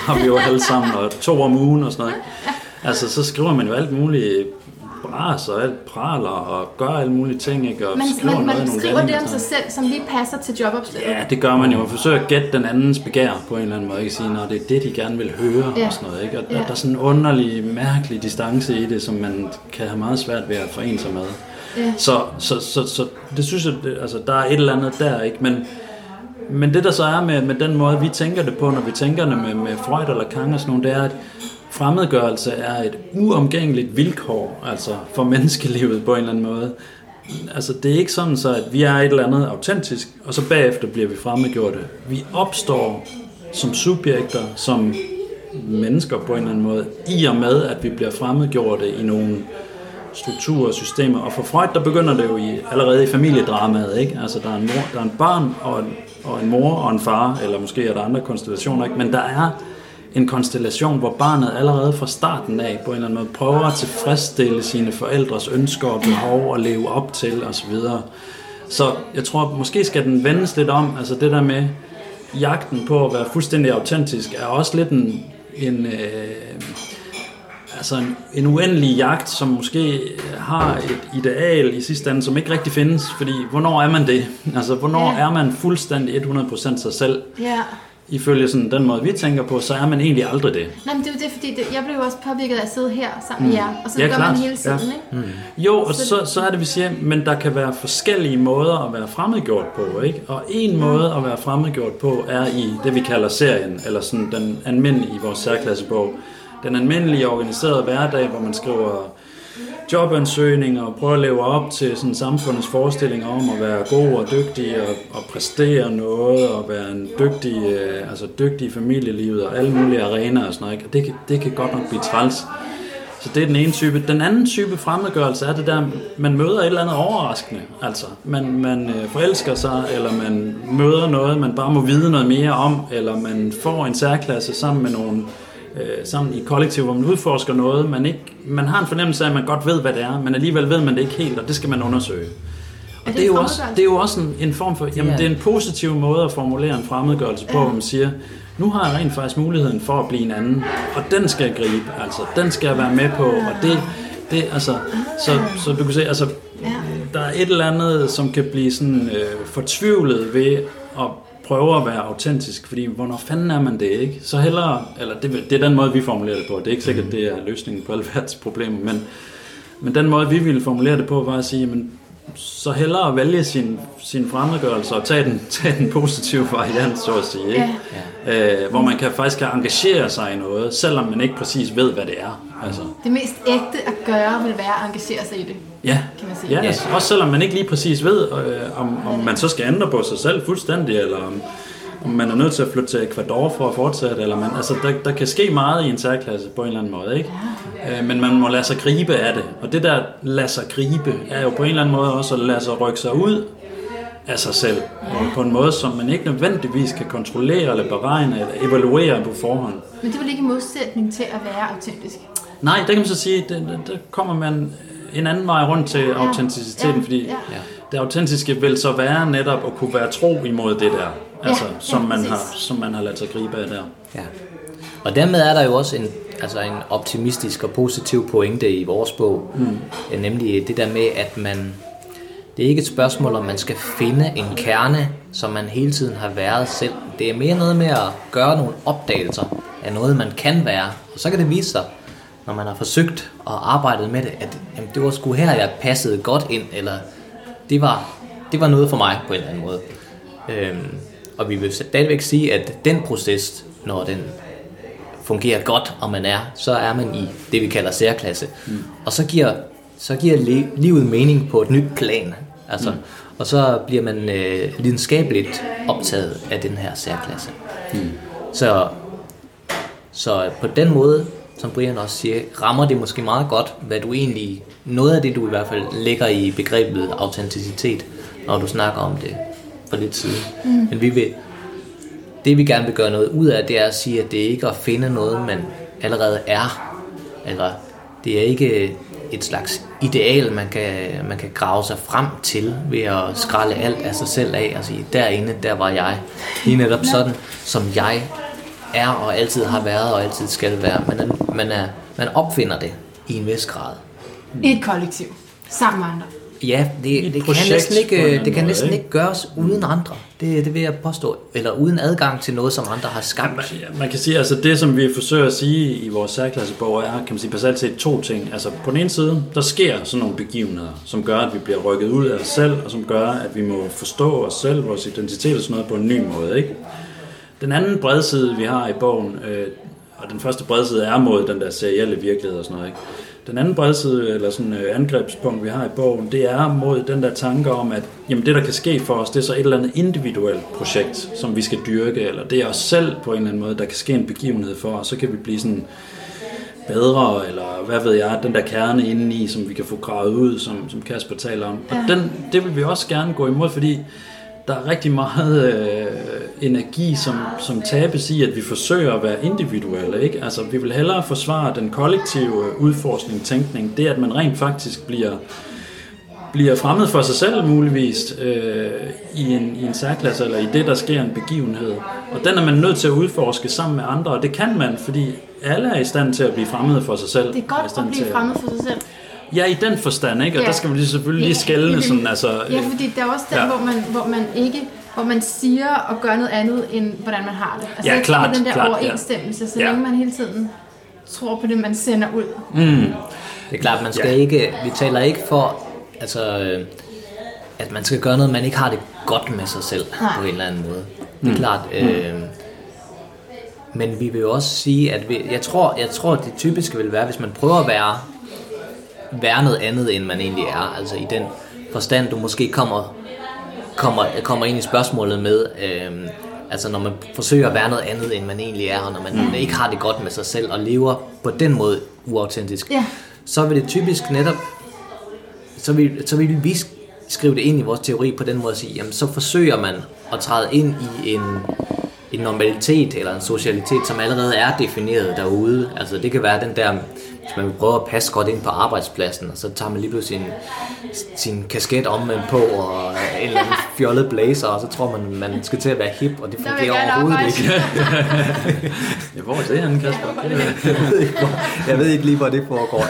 har vi jo alle sammen, og 2 om ugen og sådan noget. Ikke? Altså, så skriver man jo alt muligt bras og alt praler og gør alle mulige ting, ikke? Og man skriver det om sig selv, som lige passer til jobopslaget. Ja, det gør man jo. Man forsøger at gætte den andens begær på en eller anden måde, ikke? Sige, når det er det, de gerne vil høre og sådan noget, ikke? Og der er sådan en underlig, mærkelig distance i det, som man kan have meget svært ved at forene sig med. Ja. Så det synes jeg, altså, der er et eller andet der, ikke? Men det der så er med den måde, vi tænker det på, når vi tænker det med Freud eller Lacan og sådan noget, det er, at fremmedgørelse er et uomgængeligt vilkår, altså for menneskelivet på en eller anden måde. Altså det er ikke sådan så, at vi er et eller andet autentisk, og så bagefter bliver vi fremmedgjorte. Vi opstår som subjekter, som mennesker på en eller anden måde, i og med, at vi bliver fremmedgjorte i nogle strukturer og systemer. Og for Freud, der begynder det jo allerede i familiedramaet, ikke? Altså der er en mor, der er en barn og en mor og en far, eller måske er der andre konstellationer, ikke? Men der er en konstellation, hvor barnet allerede fra starten af på en eller anden måde prøver at tilfredsstille sine forældres ønsker og behov og leve op til osv. Så jeg tror, måske skal den vendes lidt om, altså det der med jagten på at være fuldstændig autentisk, er også lidt en uendelig jagt, som måske har et ideal i sidste ende, som ikke rigtig findes, fordi hvornår er man det? Altså, hvornår er man fuldstændig 100% sig selv? Ja. Ifølge sådan den måde, vi tænker på, så er man egentlig aldrig det. Nej, men det er jo det, fordi jeg blev jo også påvirket af at sidde her sammen med jer, og så gør man hele tiden, ikke? Mm. Jo, og så er det, vi siger, men der kan være forskellige måder at være fremmedgjort på, ikke? Og en måde at være fremmedgjort på er i det, vi kalder serien, eller sådan den almindelige i vores særklassebog, den almindelige organiserede hverdag, hvor man skriver jobansøgninger og prøver at leve op til sådan samfundets forestillinger om at være god og dygtig og præstere noget og være en dygtig i familielivet og alle mulige arenaer og sådan noget. Og det kan godt nok blive træls. Så det er den ene type. Den anden type fremmedgørelse er det der, man møder et eller andet overraskende. Altså, man forelsker sig, eller man møder noget, man bare må vide noget mere om, eller man får en særklasse sammen med nogle sammen i kollektiv, hvor man udforsker noget, man har en fornemmelse af, at man godt ved, hvad det er, men alligevel ved man det ikke helt, og det skal man undersøge. Og det er jo også en form for... Jamen, det er en positiv måde at formulere en fremmedgørelse på, hvor man siger, nu har jeg rent faktisk muligheden for at blive en anden, og den skal jeg gribe, altså, den skal jeg være med på, og det altså... Så du kan se, altså, der er et eller andet, som kan blive sådan fortvivlet ved at prøver at være autentisk, fordi hvornår fanden er man det, ikke? Så hellere, eller det er den måde, vi formulerer det på. Det er ikke sikkert, det er løsningen på alle verdens problemer, men den måde, vi ville formulere det på, var at sige, men så hellere at vælge sin fremmedgørelse og tage den positive variant, så at sige, ikke? Ja. Hvor man faktisk kan engagere sig i noget, selvom man ikke præcis ved, hvad det er. Altså. Det mest ægte at gøre vil være at engagere sig i det, kan man sige. Ja, altså, også selvom man ikke lige præcis ved, om man så skal ændre på sig selv fuldstændig, eller om man er nødt til at flytte til Ecuador for at fortsætte, eller der kan ske meget i en særklasse på en eller anden måde, ikke? Men man må lade sig gribe af det, og det der lade sig gribe, er jo på en eller anden måde også at lade sig rykke sig ud af sig selv, på en måde, som man ikke nødvendigvis kan kontrollere, eller beregne, eller evaluere på forhånd. Men det er vel ikke i modsætning til at være autentisk? Nej, der kan man så sige, der kommer man en anden vej rundt til autenticiteten, fordi det autentiske vil så være netop at kunne være tro imod det der, altså, som man har ladet sig gribe af der. Ja. Og dermed er der jo også en optimistisk og positiv pointe i vores bog, nemlig det der med, at det er ikke et spørgsmål, om man skal finde en kerne, som man hele tiden har været selv. Det er mere noget med at gøre nogle opdagelser af noget, man kan være, og så kan det vise sig, når man har forsøgt og arbejdet med det, at jamen, det var sgu her, jeg passede godt ind, eller det var noget for mig på en eller anden måde. Og vi vil stadigvæk sige, at den proces, når den fungerer godt, og man er, så er man i det, vi kalder særklasse. Mm. Og så giver livet mening på et nyt plan. Altså, og så bliver man lidenskabeligt optaget af den her særklasse. Mm. Så på den måde som Brian også siger, rammer det måske meget godt, hvad du egentlig, noget af det du i hvert fald lægger i begrebet autenticitet, når du snakker om det for lidt siden. Mm. Men det vi gerne vil gøre noget ud af, det er at sige, at det ikke er at finde noget, man allerede er, eller det er ikke et slags ideal, man kan grave sig frem til ved at skralde alt af sig selv af og sige, derinde, der var jeg. Lige netop sådan, som jeg er og altid har været og altid skal være. Man opfinder det i en vis grad. I et kollektiv. Sammen med andre. Ja, det kan næsten ikke gøres uden andre. Det vil jeg påstå. Eller uden adgang til noget, som andre har skabt. Man kan sige, altså det, som vi forsøger at sige i vores særklassebog, er, kan man sige, basalt set to ting. Altså på den ene side, der sker sådan nogle begivenheder, som gør, at vi bliver rykket ud af os selv, og som gør, at vi må forstå os selv, vores identitet og sådan noget på en ny måde, ikke? Den anden bredside, vi har i bogen, og den første bredside er mod den der serielle virkelighed og sådan noget, ikke? Den anden bredside, eller sådan angrebspunkt, vi har i bogen, det er mod den der tanke om, at jamen, det, der kan ske for os, det er så et eller andet individuelt projekt, som vi skal dyrke, eller det er os selv på en eller anden måde, der kan ske en begivenhed for, og så kan vi blive sådan bedre, eller hvad ved jeg, den der kerne indeni, som vi kan få gravet ud, som Kasper taler om. Og det vil vi også gerne gå imod, fordi der er rigtig meget energi, som tabes i, at vi forsøger at være individuelle, ikke? Altså, vi vil hellere forsvare den kollektive udforskning, tænkning, det at man rent faktisk bliver fremmed for sig selv muligvis i en særklasse, eller i det, der sker en begivenhed. Og den er man nødt til at udforske sammen med andre, og det kan man, fordi alle er i stand til at blive fremmede for sig selv. Det er godt at blive fremmed for sig selv. Ja, i den forstand, ikke? Og der skal man selvfølgelig skelne sådan, altså... Ja, fordi der er også den, hvor man siger og gør noget andet, end hvordan man har det. Altså, ja, klart, den der overensstemmelse, så længe man hele tiden tror på det, man sender ud. Mm. Det er klart, man skal ikke... Vi taler ikke for, altså, at man skal gøre noget, man ikke har det godt med sig selv, på en eller anden måde. Det er klart... Men vi vil også sige, at jeg tror, det typiske vil være, hvis man prøver at være noget andet, end man egentlig er. Altså i den forstand, du måske kommer ind i spørgsmålet med, altså når man forsøger at være noget andet, end man egentlig er, og når man ikke har det godt med sig selv, og lever på den måde uautentisk, så vil det typisk netop, så vil vi skrive det ind i vores teori på den måde at sige, jamen så forsøger man at træde ind i en normalitet eller en socialitet, som allerede er defineret derude. Altså det kan være den der, hvis man vil prøve at passe godt ind på arbejdspladsen, og så tager man lige pludselig sin kasket omvendt på, og en eller anden fjollet blazer, og så tror man, man skal til at være hip, og det fungerer overhovedet ikke. Ja, hvor er det henne, Kasper? Jeg ved ikke lige, hvor det foregår.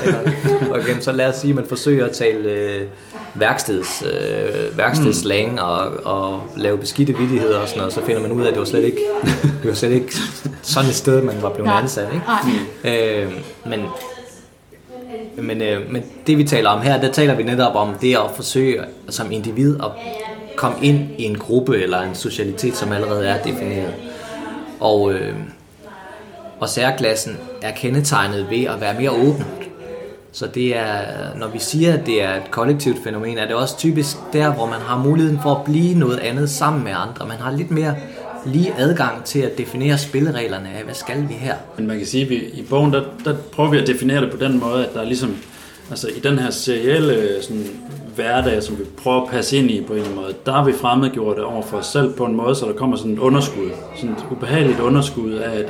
Okay, så lad os sige, at man forsøger at tale værkstedsslang og lave beskidte vittigheder og sådan noget, så finder man ud af, at det var slet ikke sådan et sted, man var blevet ansat, ikke? Men det vi taler om her, der taler vi netop om det at forsøge som individ at komme ind i en gruppe eller en socialitet, som allerede er defineret. Og særklassen er kendetegnet ved at være mere åben. Så det er, når vi siger, at det er et kollektivt fænomen, er det også typisk der, hvor man har muligheden for at blive noget andet sammen med andre. Man har lidt mere lige adgang til at definere spillereglerne af, hvad skal vi her? Men man kan sige, at i bogen, der prøver vi at definere det på den måde, at der er ligesom, altså i den her serielle sådan, hverdag, som vi prøver at passe ind i på en eller anden måde, der har vi fremmedgjort over for os selv på en måde, så der kommer sådan et underskud, sådan et ubehageligt underskud af, at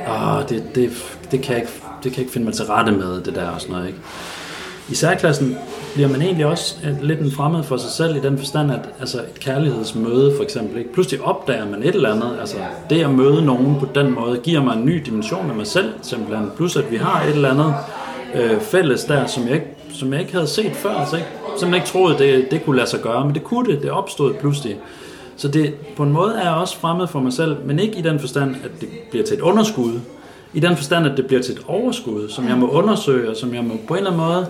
det kan jeg ikke finde mig til rette med, det der og sådan noget, ikke? I særklassen bliver man egentlig også lidt en fremmed for sig selv i den forstand, at altså et kærlighedsmøde for eksempel, ikke? Pludselig opdager man et eller andet, altså det at møde nogen på den måde, giver mig en ny dimension af mig selv, simpelthen. Plus at vi har et eller andet fælles der, som jeg ikke havde set før, altså ikke? Som jeg ikke troede, det kunne lade sig gøre, men det kunne det opstod pludselig. Så det på en måde er jeg også fremmed for mig selv, men ikke i den forstand, at det bliver til et underskud, i den forstand, at det bliver til et overskud, som jeg må undersøge, og som jeg må på en eller anden måde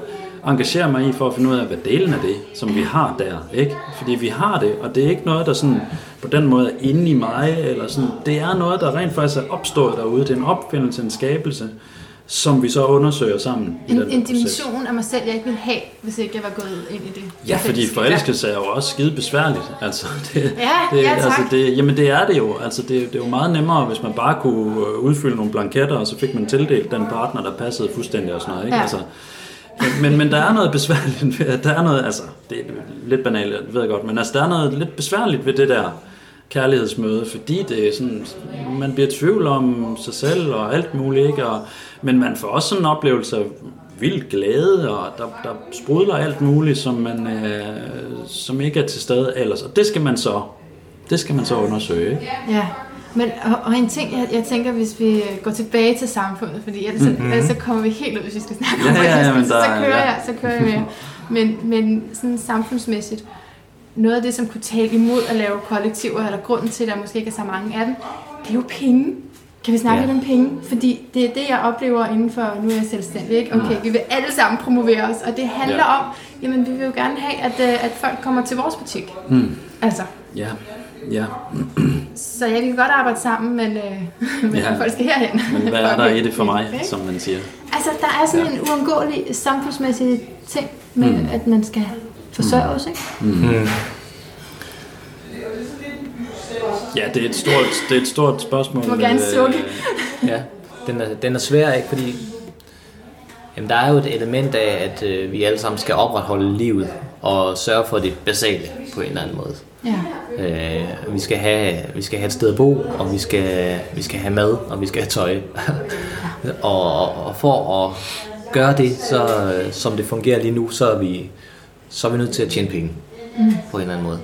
engagere mig i, for at finde ud af, hvad delen af det, som vi har der, ikke? Fordi vi har det, og det er ikke noget, der sådan, på den måde er inde i mig, eller sådan. Det er noget, der rent faktisk er opstået derude. Det er en opfindelse, en skabelse, som vi så undersøger sammen. En dimension af mig selv, jeg ikke ville have, hvis ikke jeg var gået ind i det. Ja, fordi forelskelse er jo også skide besværligt. Altså, det er det jo. Altså, det er jo meget nemmere, hvis man bare kunne udfylde nogle blanketter, og så fik man tildelt den partner, der passede fuldstændig og sådan noget. Ikke? Ja. Altså, men der er noget besværligt ved, der er noget, altså, det er lidt banalt, jeg ved godt, men altså, der er noget lidt besværligt ved det der kærlighedsmøde, fordi det er sådan, man bliver i tvivl om sig selv og alt muligt, ikke? Og, men man får også sådan en oplevelse af vildt glæde, og der sprudler alt muligt, som ikke er til stede ellers. Og det skal man så undersøge. Ikke? Ja, men, og en ting, jeg tænker, hvis vi går tilbage til samfundet, fordi ellers så kommer vi helt ud, hvis vi skal snakke om det, så kører jeg mere. Men sådan samfundsmæssigt, noget af det, som kunne tale imod at lave kollektiver, eller grunden til, at der måske ikke er så mange af dem, det er jo penge. Kan vi snakke lidt om penge? Fordi det er det, jeg oplever inden for, nu er jeg selvstændig, ikke? Okay, vi vil alle sammen promovere os, og det handler om, jamen vi vil jo gerne have, at folk kommer til vores butik. Mm. Altså. Ja, ja. Så jeg kan godt arbejde sammen, men folk skal herhen. Men hvad er der i det for mig, som man siger? Altså, der er sådan en uundgåelig samfundsmæssig ting med, at man skal forsørge os, ikke? Mm. Ja, det er et stort spørgsmål. Du må gerne sukke. Ja, den er svær, ikke? Fordi jamen, der er jo et element af, at vi alle sammen skal opretholde livet og sørge for det basale på en eller anden måde. Ja. Vi skal have et sted at bo, og vi skal have mad, og vi skal have tøj. og for at gøre det, så, som det fungerer lige nu, så er vi nødt til at tjene penge på en eller anden måde.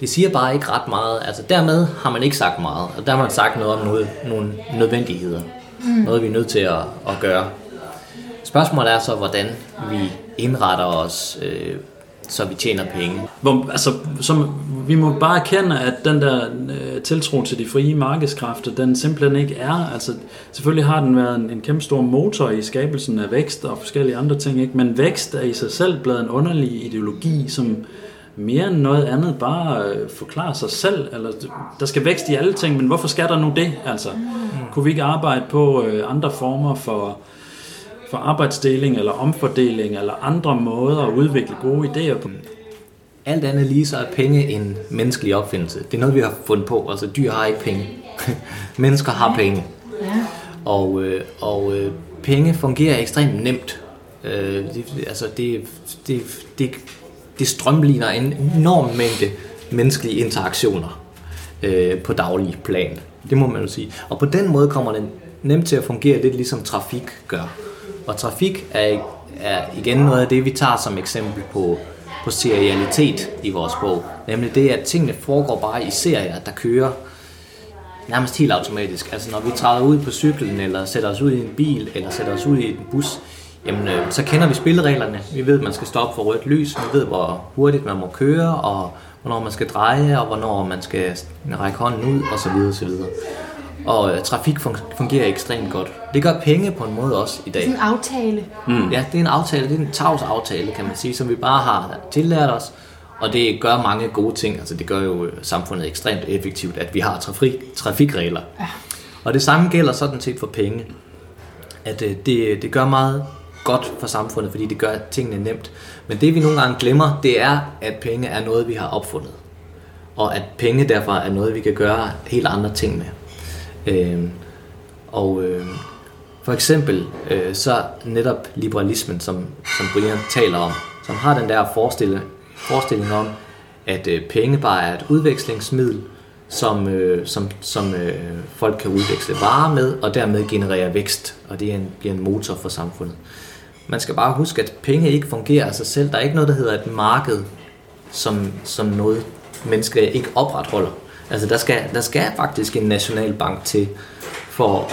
Det siger bare ikke ret meget. Altså dermed har man ikke sagt meget, og der har man sagt noget om nogle nødvendigheder. Noget vi er nødt til at gøre. Spørgsmålet er så, hvordan vi indretter os, så vi tjener penge. Vi må bare erkende, at den der tiltro til de frie markedskræfter, den simpelthen ikke er. Altså, selvfølgelig har den været en kæmpe stor motor i skabelsen af vækst og forskellige andre ting, ikke? Men vækst er i sig selv blevet en underlig ideologi, som mere end noget andet bare forklare sig selv. Eller, der skal vækst i alle ting, men hvorfor skal der nu det? Altså, kunne vi ikke arbejde på andre former for arbejdsdeling eller omfordeling eller andre måder at udvikle gode idéer på? Alt andet lige så er penge en menneskelig opfindelse. Det er noget, vi har fundet på. Altså, dyr har ikke penge. Mennesker har penge. Og penge fungerer ekstremt nemt. Det strømligner en enorm mængde menneskelige interaktioner på daglig plan. Det må man jo sige. Og på den måde kommer den nemt til at fungere lidt ligesom trafik gør. Og trafik er igen noget af det, vi tager som eksempel på serialitet i vores bog. Nemlig det, at tingene foregår bare i serier, der kører nærmest helt automatisk. Altså når vi træder ud på cyklen, eller sætter os ud i en bil, eller sætter os ud i en bus, jamen, så kender vi spillereglerne. Vi ved, at man skal stoppe for rødt lys. Vi ved, hvor hurtigt man må køre, og hvornår man skal dreje, og hvornår man skal række hånden ud, osv. Og trafik fungerer ekstremt godt. Det gør penge på en måde også i dag. Det er en aftale. Mm. Ja, det er en aftale. Det er en tavs aftale, kan man sige, som vi bare har tillært os. Og det gør mange gode ting. Altså, det gør jo samfundet ekstremt effektivt, at vi har trafikregler. Ja. Og det samme gælder sådan set for penge. At det gør meget godt for samfundet, fordi det gør tingene nemt. Men det vi nogle gange glemmer, det er, at penge er noget, vi har opfundet. Og at penge derfor er noget, vi kan gøre helt andre ting med. For eksempel så netop liberalismen, som Brian taler om, som har den der forestilling om, at penge bare er et udvekslingsmiddel, som folk kan udveksle varer med, og dermed generere vækst, og det bliver en motor for samfundet. Man skal bare huske, at penge ikke fungerer af sig selv. Der er ikke noget, der hedder et marked, som noget mennesker ikke opretholder. Altså, der skal faktisk en nationalbank til for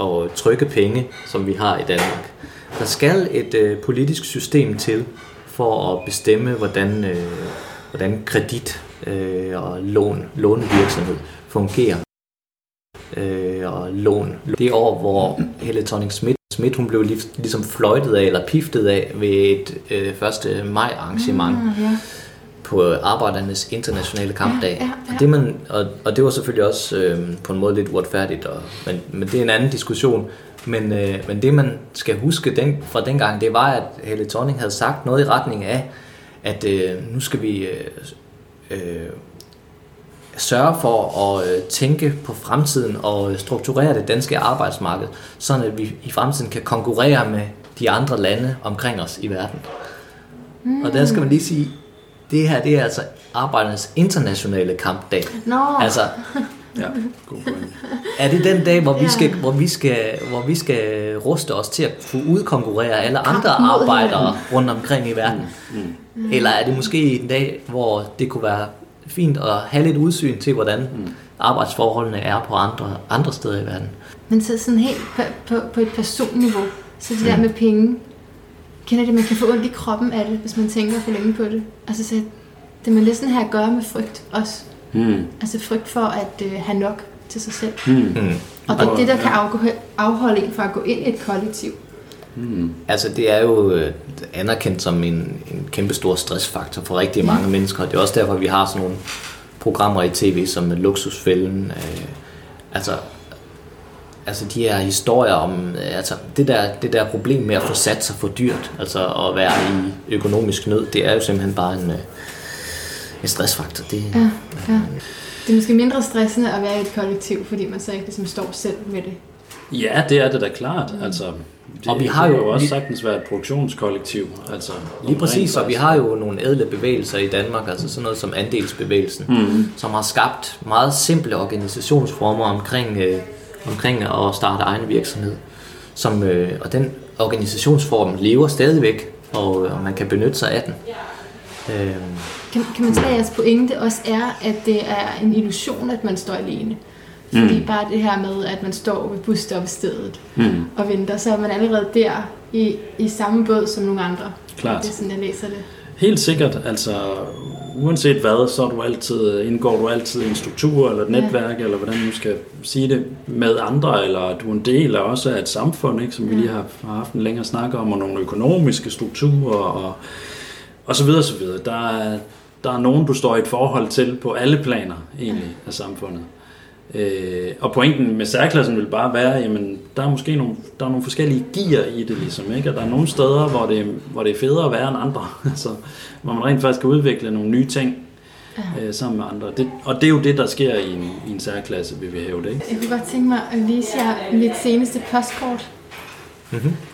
at trykke penge, som vi har i Danmark. Der skal et politisk system til for at bestemme, hvordan kredit og lånevirksomhed fungerer. Og lån. Det år, hvor Helle Thorning-Schmidt hun blev ligesom fløjtet af eller piftet af ved et 1. maj arrangement på arbejdernes internationale kampdag. Ja. Og det var selvfølgelig også på en måde lidt uretfærdigt, men det er en anden diskussion. Men det man skal huske fra dengang, det var, at Helle Thorning havde sagt noget i retning af, at nu skal vi sørge for at tænke på fremtiden og strukturere det danske arbejdsmarked, sådan at vi i fremtiden kan konkurrere med de andre lande omkring os i verden. Og der skal man lige sige, det her det er altså arbejdernes internationale kampdag. Altså, ja, god point. Er det den dag, hvor vi skal ruste os til at kunne udkonkurrere alle andre arbejdere rundt omkring i verden? Eller er det måske en dag, hvor det kunne være fint at have lidt udsyn til, hvordan arbejdsforholdene er på andre steder i verden? Men så sådan helt på et personniveau, så det der med penge, kender det, man kan få ondt i kroppen af det, hvis man tænker for længe på det. Altså så det man næsten har at gøre med frygt også. Altså frygt for at have nok til sig selv. Og det er det, der kan afholde en fra at gå ind i et kollektiv. Altså det er jo anerkendt som en kæmpe stor stressfaktor for rigtig mange mennesker. Det er også derfor, vi har sådan nogle programmer i tv som Luksusfælden. Altså de her historier om altså det der problem med at få sat sig for dyrt, altså at være i økonomisk nød, det er jo simpelthen bare en stressfaktor. Det. Det er måske mindre stressende at være i et kollektiv, fordi man så ikke ligesom står selv med det. Ja, det er det da klart. Altså, og vi har jo også sagtens været et produktionskollektiv. Altså, lige præcis, og vi har jo nogle ædle bevægelser i Danmark, altså sådan noget som andelsbevægelsen, som har skabt meget simple organisationsformer omkring at starte egen virksomhed. Og den organisationsform lever stadigvæk, og man kan benytte sig af den. Kan man sige, at jeres pointe også er, at det er en illusion, at man står alene? Fordi bare det her med, at man står ved busstoppestedet og venter, så er man allerede der i samme båd som nogle andre. Klart. Det er sådan, jeg læser det. Helt sikkert, altså uanset hvad, så indgår du altid i en struktur eller et netværk, eller hvordan du skal sige det, med andre, eller du er en del af også af et samfund, ikke, som vi lige har haft en længere snak om, og nogle økonomiske strukturer, og så videre, så videre. Der er nogen, du står i et forhold til på alle planer egentlig af samfundet. Og pointen med særklassen vil bare være, jamen der er måske nogle forskellige gear i det ligesom, ikke? Og der er nogle steder, hvor det er federe at være end andre, altså, hvor man rent faktisk kan udvikle nogle nye ting sammen med andre. Og det er jo det, der sker i en særklasse, vil vi hæve det, ikke? Jeg kunne godt tænke mig at vise jer mit seneste postkort,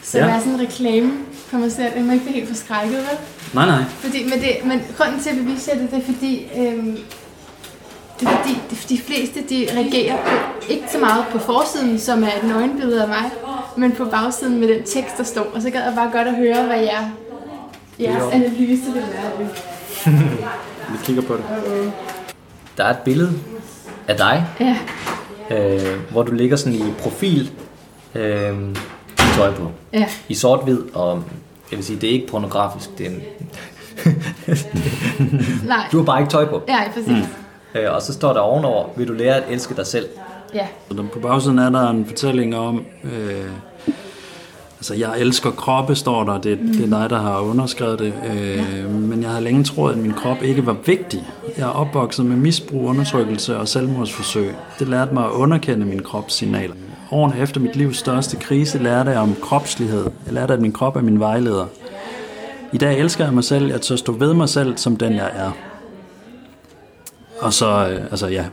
som er sådan en reklame for mig selv. Jeg må ikke blive helt forskrækket, vel? Nej. Fordi, men grunden til at bevise jer det, det er fordi... Det er fordi de fleste, de reagerer på, ikke så meget på forsiden, som er et nøgenbillede af mig, men på bagsiden med den tekst, der står. Og så gad jeg bare godt at høre, hvad jeres analyse vil være. Vi kigger på det. Der er et billede af dig, hvor du ligger sådan i profil i tøj på. Ja. I sort-hvid, og jeg vil sige, det er ikke pornografisk. Det er en... Nej. Du har bare ikke tøj på. Ja, præcis. Og så står der ovenover, vil du lære at elske dig selv? Ja. På bagsiden er der en fortælling om, altså jeg elsker kroppe, står der, det er dig, der har underskrevet det, men jeg havde længe troet, at min krop ikke var vigtig. Jeg er opvokset med misbrug, undertrykkelse og selvmordsforsøg. Det lærte mig at underkende min krops signaler. Årene efter mit livs største krise lærte jeg om kropslighed. Jeg lærte, at min krop er min vejleder. I dag elsker jeg mig selv, at så stå ved mig selv, som den jeg er. Og så, så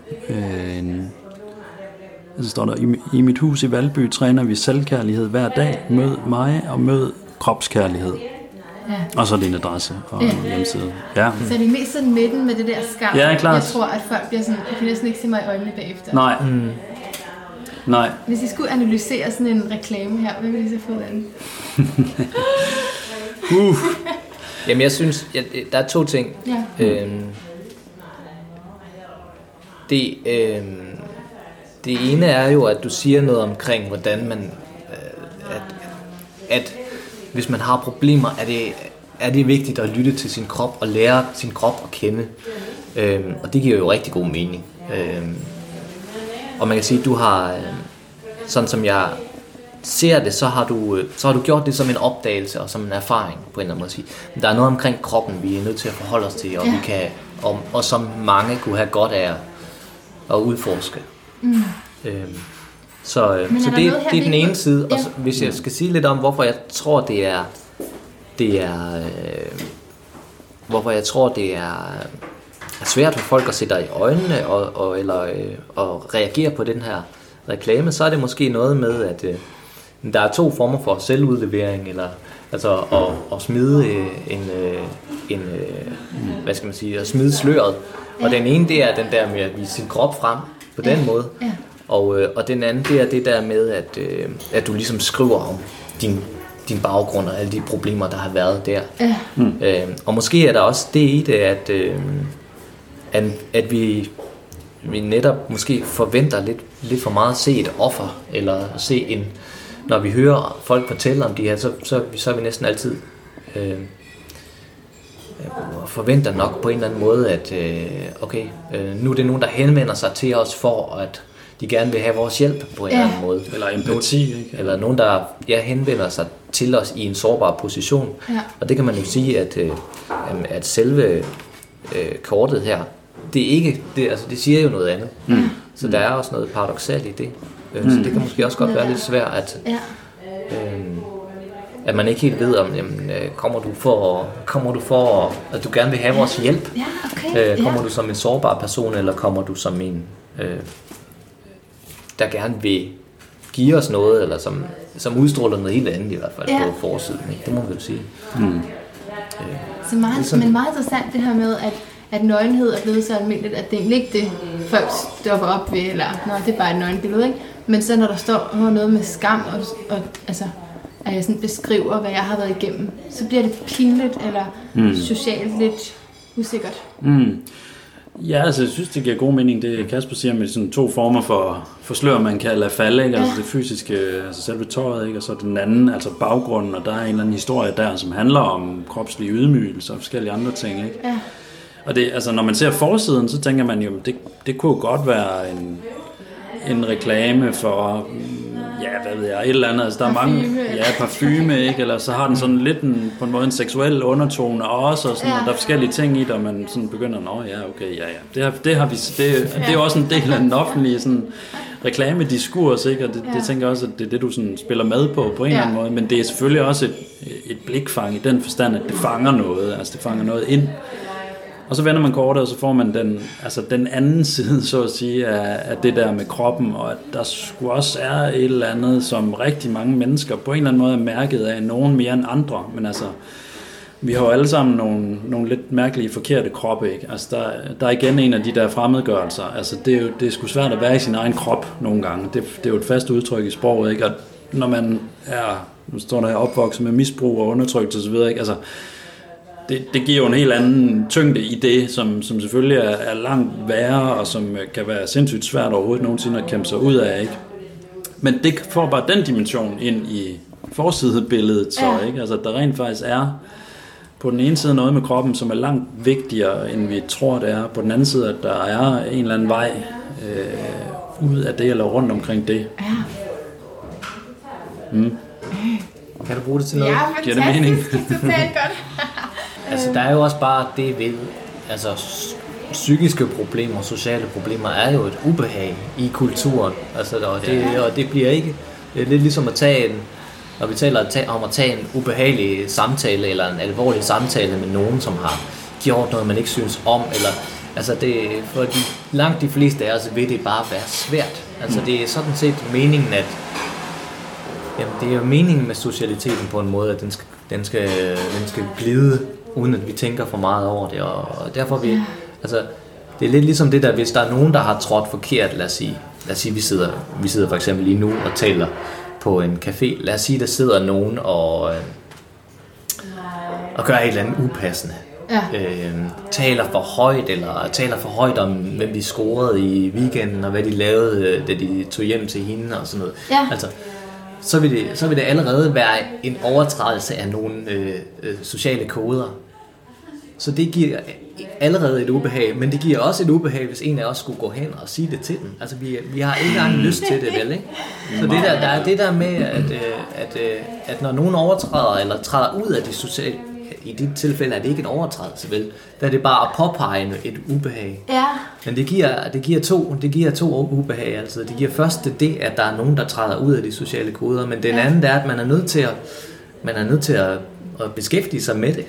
står der, i mit hus i Valby træner vi selvkærlighed hver dag. Mød mig og mød kropskærlighed. Ja. Og så er det en adresse og hjemmeside. Ja. Så er det mest sådan midten med det der skam. Ja, klart. Jeg tror, at folk bliver sådan, jeg kan næsten ikke se mig i øjnene bagefter. Nej. Nej. Hvis I skulle analysere sådan en reklame her, hvad ville I så få den? Jamen, jeg synes, der er to ting. Ja. Det ene er jo, at du siger noget omkring, hvordan man, at hvis man har problemer, er det vigtigt at lytte til sin krop og lære sin krop at kende. Og det giver jo rigtig god mening. Og man kan sige, at du har, sådan som jeg ser det, så har du gjort det som en opdagelse og som en erfaring på en eller anden måde at sige. Men der er noget omkring kroppen, vi er nødt til at forholde os til, og, ja. Vi kan, og som mange kunne have godt af at udforske. Mm. Så det er den ene side. Og så, hvis jeg skal sige lidt om, hvorfor jeg tror, det er svært for folk at se dig i øjnene og reagere på den her reklame, så er det måske noget med, at der er to former for selvudlevering, eller altså at smide at smide sløret. Og den ene, det er den der med at vise sin krop frem på den måde. Og den anden, det er det der med, at du ligesom skriver om din baggrund og alle de problemer, der har været der. Ja. Mm. Og måske er der også det i det, at vi netop måske forventer lidt for meget at se et offer, eller se en... Når vi hører folk fortælle om de her, så er vi næsten altid... forventer nok på en eller anden måde, at nu er det nogen, der henvender sig til os for, at de gerne vil have vores hjælp på en eller anden måde. Eller empati. Ikke? Eller nogen, der henvender sig til os i en sårbar position. Ja. Og det kan man jo sige, at selve kortet her, det siger jo noget andet. Mm. Så der er også noget paradoksalt i det. Så det kan måske også godt være lidt svært, at man ikke helt ved, om kommer du for, at du gerne vil have vores hjælp? Ja, okay. Kommer du som en sårbar person, eller kommer du som en... der gerne vil give os noget, eller som udstråler noget helt andet i hvert fald på forsiden. Ikke? Det må vi jo sige. Mm. Så meget, men meget interessant det her med, at nøgenhed er blevet så almindeligt, at det egentlig ikke det, folk stopper op ved, eller det er bare et nøgenbillede, ikke? Men så når der står noget med skam, og altså, at jeg sådan beskriver, hvad jeg har været igennem, så bliver det pinligt, eller socialt lidt usikkert. Mm. Ja, altså jeg synes, det giver god mening, det Kasper siger med sådan to former for slør, man kan lade falde, ikke? Altså det fysiske, altså selve tøjet, ikke? Og så den anden, altså baggrunden, og der er en eller anden historie der, som handler om kropslige ydmygelser og forskellige andre ting, ikke? Ja. Og det, altså når man ser forsiden, så tænker man jo, det kunne godt være en reklame for, ja, hvad ved jeg, et eller andet, altså der er mange, ja, parfume, ikke? Eller så har den sådan lidt på en måde en seksuel undertone også, og sådan, og der er forskellige ting i det, og man sådan begynder, det er også en del af den offentlige sådan reklamediskurs, ikke? Og det tænker jeg også, at det er det, du sådan spiller med på en eller anden måde, men det er selvfølgelig også et blikfang i den forstand, at det fanger noget, altså det fanger noget ind. Og så vender man kortet, og så får man den anden side, så at sige, af det der med kroppen, og at der sgu også er et eller andet, som rigtig mange mennesker på en eller anden måde er mærket af, nogen mere end andre. Men altså, vi har jo alle sammen nogle lidt mærkelige, forkerte kroppe, ikke? Altså, der er igen en af de der fremmedgørelser. Altså, det er sgu svært at være i sin egen krop nogle gange. Det er jo et fast udtryk i sproget, ikke? Og når man er, nu står der her, opvokset med misbrug og undertrykt osv., ikke? Altså, det giver jo en helt anden tyngde i det, som selvfølgelig er langt værre, og som kan være sindssygt svært overhovedet nogensinde at kæmpe sig ud af, ikke? Men det får bare den dimension ind i forsidebilledet, så, ikke? Altså, der rent faktisk er på den ene side noget med kroppen, som er langt vigtigere, end vi tror, det er. På den anden side, at der er en eller anden vej ud af det, eller rundt omkring det. Mm. Kan du bruge det til noget? Ja, fantastisk. Giver det mening? Det er godt. Altså, der er jo også bare det ved, altså psykiske problemer, sociale problemer er jo et ubehag i kulturen, altså, og det bliver ikke, det er lidt ligesom at tage når vi taler om at tage en ubehagelig samtale, eller en alvorlig samtale med nogen, som har gjort noget, man ikke synes om, eller, altså det, for langt de fleste af os vil det bare være svært, altså det er sådan set meningen, at det er jo meningen med socialiteten på en måde, at den skal glide, uden at vi tænker for meget over det, og derfor vi, altså det er lidt ligesom det der, hvis der er nogen, der har trådt forkert, lad os sige vi sidder for eksempel lige nu og taler på en café, lad os sige der sidder nogen og gør et eller andet upassende, taler for højt om hvem de scorede i weekenden, og hvad de lavede, da de tog hjem til hende og sådan noget, altså så vil det allerede være en overtrædelse af nogle sociale koder. Så det giver allerede et ubehag, men det giver også et ubehag, hvis en af os skulle gå hen og sige det til den. Altså, vi har ikke engang lyst til det, vel, ikke? Så der er det der med, at når nogen overtræder, eller træder ud af det sociale, i dit tilfælde er det ikke en overtrædelse, vel? Der er det bare at påpege et ubehag. Ja. Men det giver to ubehag, altså. Det giver først det, at der er nogen, der træder ud af de sociale koder, men den anden, der er, at man er nødt til at beskæftige sig med det.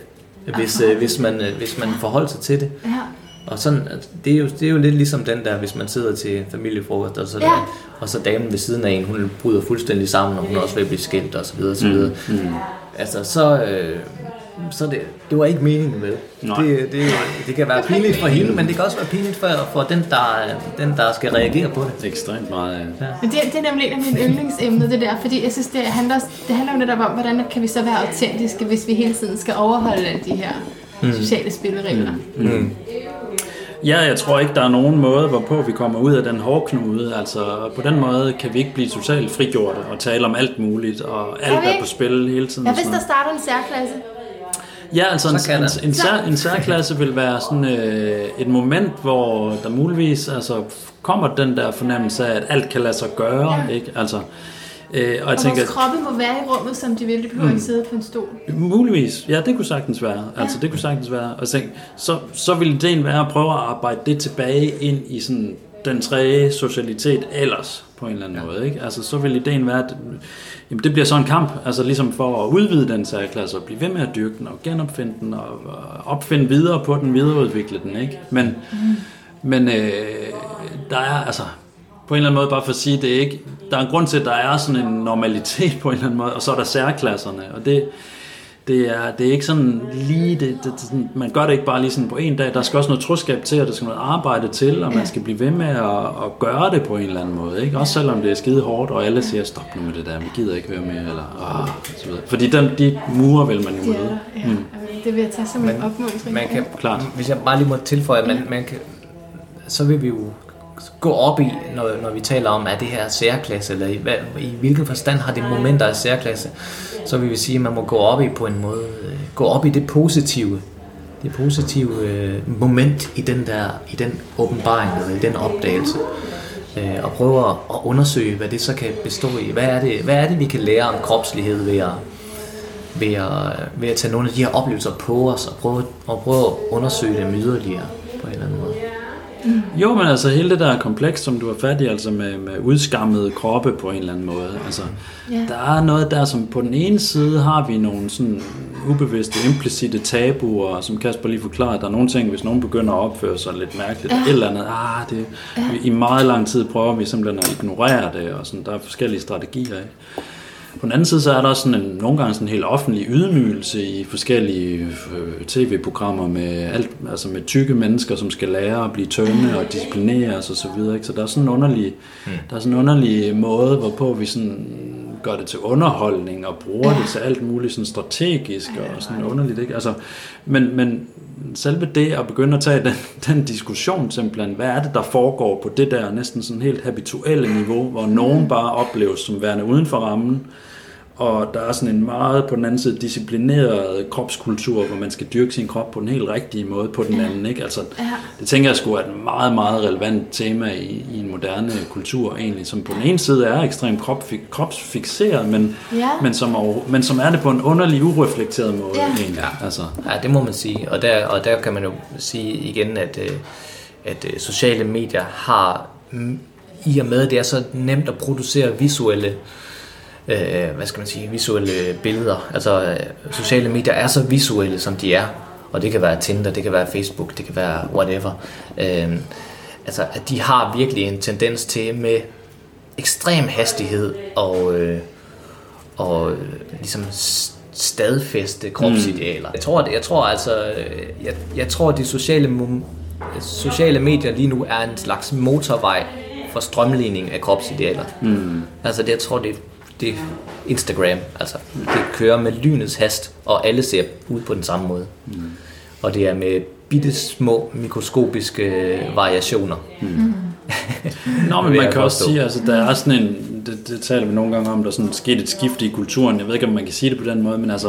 Hvis man forholder sig til det. Ja. Og sådan, det er jo lidt ligesom den der, hvis man sidder til familiefrokost, og så, og så damen ved siden af en, hun bryder fuldstændig sammen, og hun er også ved at blive skældt, og så videre, og så videre. Mm. Altså, så det var ikke meningen med. Det kan være pinligt for hende, men det kan også være pinligt for den, der skal reagere på det. Ekstremt meget, ja. Men det er nemlig et af mine yndlingsemne, det der, fordi jeg synes, det handler jo netop om, hvordan kan vi så være autentiske, hvis vi hele tiden skal overholde alle de her sociale spilleregler. Mm. Mm. Ja, jeg tror ikke, der er nogen måde, hvorpå vi kommer ud af den hårdknude. Altså, på den måde kan vi ikke blive totalt frigjorte og tale om alt muligt, og alt er på spil hele tiden. Ja, hvis der starter en særklasse. Ja, altså en særklasse vil være sådan et moment, hvor der muligvis altså, kommer den der fornemmelse af, at alt kan lade sig gøre, ikke? Altså, og jeg tænker, vores kroppe må være i rummet, som de vil. De behøver ikke sidde på en stol. Muligvis. Ja, det kunne sagtens være. Altså, det kunne sagtens være. Og så ville ideen være at prøve at arbejde det tilbage ind i sådan den tredje socialitet ellers på en eller anden måde, ikke? Altså, så vil ideen være, at jamen, det bliver så en kamp, altså ligesom for at udvide den særklasse og blive ved med at dyrke den og genopfinde den og opfinde videre på den, videreudvikle den, ikke? Men der er altså på en eller anden måde, bare for at sige det ikke, der er en grund til, at der er sådan en normalitet på en eller anden måde, og så er der særklasserne, og det er ikke sådan lige det, man gør det ikke bare lige sådan på en dag. Der skal også noget troskab til, og der skal noget arbejde til, og man skal blive ved med at gøre det på en eller anden måde, ikke? Også selvom det er skide hårdt, og alle siger, stop nu med det der, vi gider ikke høre mere, eller så videre. Fordi de murer vil man jo møde. Ja. Det vil jeg tage som en opmuntring. Klart. Hvis jeg bare lige må tilføje, at så vil vi jo gå op i, når vi taler om, er det her særklasse, eller i hvilken forstand har det momenter af særklasse, så vil vi sige, at man må gå op i på en måde, gå op i det positive moment i den åbenbaring, eller i den opdagelse, og prøve at undersøge, hvad det så kan bestå i. Hvad er det, vi kan lære om kropslighed ved at tage nogle af de her oplevelser på os, og prøve at undersøge dem yderligere på en eller anden måde. Jo, men altså hele det der kompleks, som du har fat i, altså med udskammede kroppe på en eller anden måde, altså der er noget der, som på den ene side har vi nogle sådan ubevidste, implicite tabuer, som Kasper lige forklarede, der er nogle ting, hvis nogen begynder at opføre sig lidt mærkeligt, et eller andet, i meget lang tid prøver vi simpelthen at ignorere det, og sådan, der er forskellige strategier, ikke? På den anden side, så er der også sådan nogle gange sådan en helt offentlig ydmygelse i forskellige tv-programmer med alt, altså med tykke mennesker, som skal lære at blive tynde og disciplineres og så videre, ikke? Så der er sådan en underlig måde, hvorpå vi sådan gør det til underholdning og bruger det til alt muligt sådan strategisk og sådan underligt, ikke? Altså, men selve det at begynde at tage den diskussion simpelthen, hvad er det, der foregår på det der næsten sådan helt habituelle niveau, hvor nogen bare opleves som værende uden for rammen, og der er sådan en meget på den anden side disciplineret kropskultur, hvor man skal dyrke sin krop på den helt rigtige måde på den anden, ikke? Altså, det tænker jeg sgu er et meget, meget relevant tema i en moderne kultur egentlig, som på den ene side er ekstremt kropsfixeret, men som er det på en underlig, ureflekteret måde egentlig. Altså. Ja, det må man sige, og der kan man jo sige igen, at sociale medier har, i og med at det er så nemt at producere visuelle visuelle billeder. Altså, sociale medier er så visuelle, som de er. Og det kan være Tinder, det kan være Facebook, det kan være whatever. Altså, at de har virkelig en tendens til med ekstrem hastighed og ligesom stadfæste kropsidealer. Jeg tror, at de sociale medier lige nu er en slags motorvej for strømligning af kropsidealer. Mm. Altså, jeg tror, det er Instagram, altså det kører med lynets hast, og alle ser ud på den samme måde. Mm. Og det er med bitte små mikroskopiske variationer. Mm. Nå, men man kan også sige, altså der er sådan en, det taler vi nogle gange om, der sådan skete et skifte i kulturen. Jeg ved ikke, om man kan sige det på den måde, men altså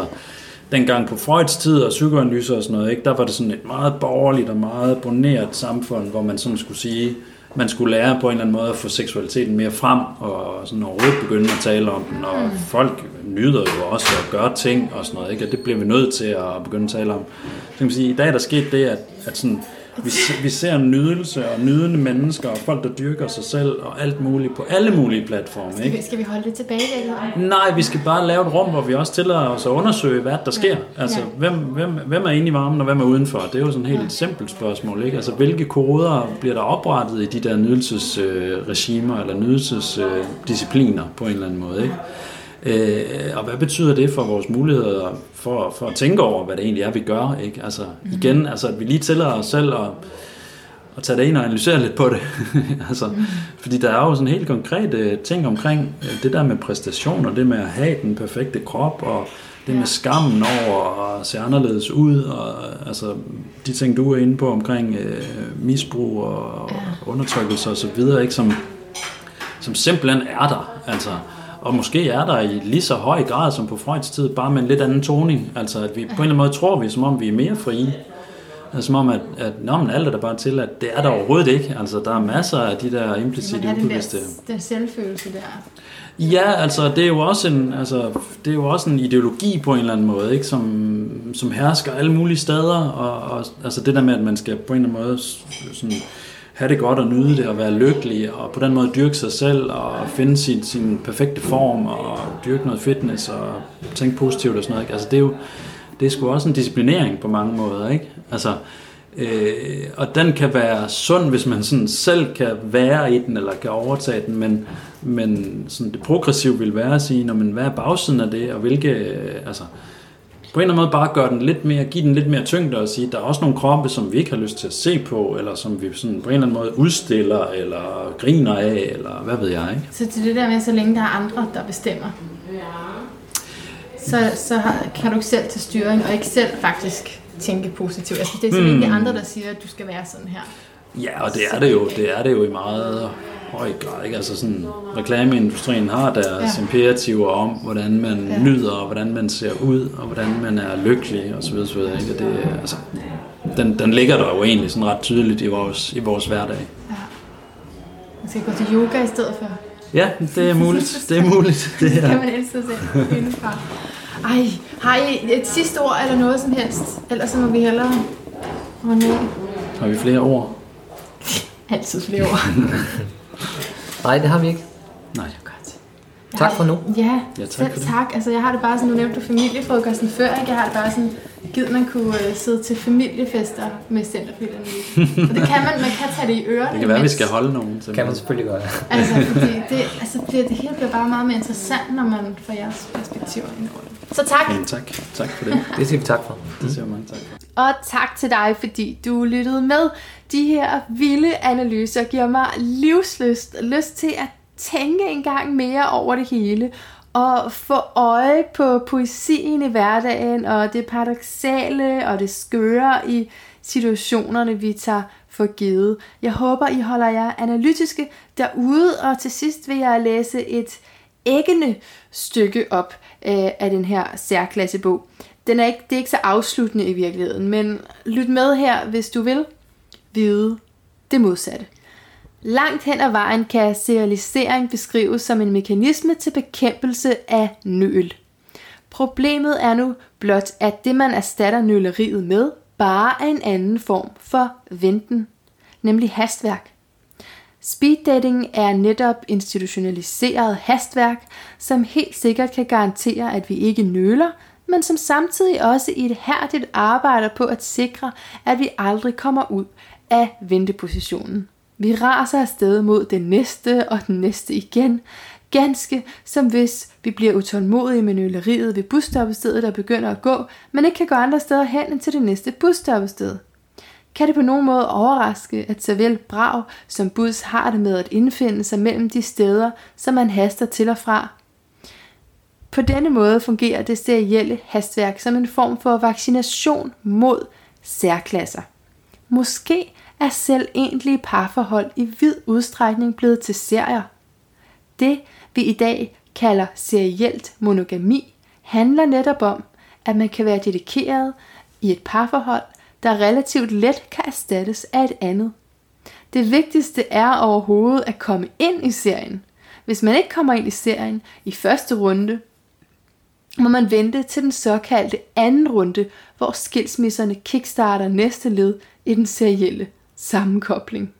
dengang på Freuds tid og psykoanalyse og sådan noget, ikke, der var det sådan et meget borgerligt og meget boneret samfund, hvor man sådan skulle sige, man skulle lære på en eller anden måde at få seksualiteten mere frem, og sådan overhovedet begynde at tale om den, og folk nyder jo også at gøre ting og sådan noget, ikke, og det bliver vi nødt til at begynde at tale om. Så kan man sige, i dag er der sket det, at sådan, vi ser nydelse og nydende mennesker og folk, der dyrker sig selv og alt muligt på alle mulige platforme. Ikke? Skal vi holde det tilbage? Eller? Nej, vi skal bare lave et rum, hvor vi også tillader os at undersøge, hvad der sker. Altså, hvem er inde i varmen, og hvem er udenfor? Det er jo sådan et helt simpelt spørgsmål. Ikke? Altså, hvilke koder bliver der oprettet i de der nydelsesregimer eller nydelsesdiscipliner på en eller anden måde? Ikke? Og hvad betyder det for vores muligheder for at tænke over, hvad det egentlig er, vi gør, ikke? Altså igen, altså at vi lige tillader os selv at tage det ind og analysere lidt på det. Altså, fordi der er jo sådan helt konkrete ting omkring det der med præstation, og det med at have den perfekte krop, og det med skammen over at se anderledes ud, og altså de ting, du er inde på omkring misbrug og undertrykkelse og så videre, ikke? Som simpelthen er der, altså. Og måske er der i lige så høj grad som på Freuds tid, bare med en lidt anden toning. Altså, at vi på en eller anden måde tror vi, som om vi er mere frie. Altså, som om, at alt er der bare til, at det er der overhovedet ikke. Altså, der er masser af de der implicit ubevidste. Den selvfølelse der. Ja, altså, det er jo også en ideologi på en eller anden måde, ikke? Som hersker alle mulige steder. Og altså, det der med, at man skal på en eller anden måde sådan have det godt og nyde det og være lykkelig og på den måde dyrke sig selv og finde sin perfekte form og dyrke noget fitness og tænke positivt og sådan noget, ikke? Altså det er sgu også en disciplinering på mange måder, ikke? Altså, og den kan være sund, hvis man sådan selv kan være i den eller kan overtage den, men sådan det progressive vil være at sige, hvad er bagsiden af det, og hvilke, altså på en eller anden måde bare give den lidt mere tyngde og sige, der er også nogle kroppe, som vi ikke har lyst til at se på, eller som vi sådan på en eller anden måde udstiller, eller griner af, eller hvad ved jeg, ikke? Så til det der med, så længe der er andre, der bestemmer, så kan du ikke selv tage styring, og ikke selv faktisk tænke positivt. Altså det er så længe andre, der siger, at du skal være sådan her. Ja, og det er det jo i meget høj grad, ikke? Altså sådan, reklameindustrien har deres imperativer om, hvordan man nyder, og hvordan man ser ud, og hvordan man er lykkelig, og så videre, så videre, ikke? Og det, altså, den ligger der jo egentlig sådan ret tydeligt i vores hverdag. Ja. Man skal gå til yoga i stedet for. Ja, det er muligt. Det kan man elske selv finde fra. Ej, har I et sidste ord eller noget som helst? Ellers så må vi hellere runde af. Har vi flere ord? Altid flere ord. Nej, det har vi ikke. Nej, det er godt. Tak for nu. Ja, tak. Altså, jeg har det bare sådan, nu nævnte du familiefrokosten før, ikke? Jeg har det bare sådan, givet man kunne sidde til familiefester med Center for Vild Analyse. Og det kan man kan tage det i ørerne. Det kan være, vi skal holde nogen. Kan man selvfølgelig godt. Altså, det hele bliver bare meget mere interessant, når man får jeres perspektiver ind over det. Så tak. Jamen, tak. Tak for det. Det siger vi tak for. Det siger vi mange tak for. Og tak til dig, fordi du lyttede med. De her vilde analyser giver mig livslyst. Lyst til at tænke en gang mere over det hele. Og få øje på poesien i hverdagen, og det paradoksale og det skøre i situationerne, vi tager for givet. Jeg håber, I holder jer analytiske derude, og til sidst vil jeg læse et æggende stykke op af den her særklassebog. Det er ikke så afsluttende i virkeligheden, men lyt med her, hvis du vil vide det modsatte. Langt hen ad vejen kan serialisering beskrives som en mekanisme til bekæmpelse af nøl. Problemet er nu blot, at det man erstatter nøleriet med, bare er en anden form for venten, nemlig hastværk. Speeddating er netop institutionaliseret hastværk, som helt sikkert kan garantere, at vi ikke nøler, men som samtidig også i et ihærdigt arbejder på at sikre, at vi aldrig kommer ud af ventepositionen. Vi raser afsted mod den næste og den næste igen, ganske som hvis vi bliver utålmodige med nøleriet ved busstoppestedet, der begynder at gå, men ikke kan gå andre steder hen end til det næste busstoppested. Kan det på nogen måde overraske, at såvel brag som bus har det med at indfinde sig mellem de steder, som man haster til og fra? På denne måde fungerer det serielle hastværk som en form for vaccination mod særklasser. Måske er selv egentlige parforhold i vid udstrækning blevet til serier. Det vi i dag kalder serielt monogami handler netop om, at man kan være dedikeret i et parforhold, der relativt let kan erstattes af et andet. Det vigtigste er overhovedet at komme ind i serien. Hvis man ikke kommer ind i serien i første runde, må man vente til den såkaldte anden runde, hvor skilsmisserne kickstarter næste led i den serielle sammenkobling.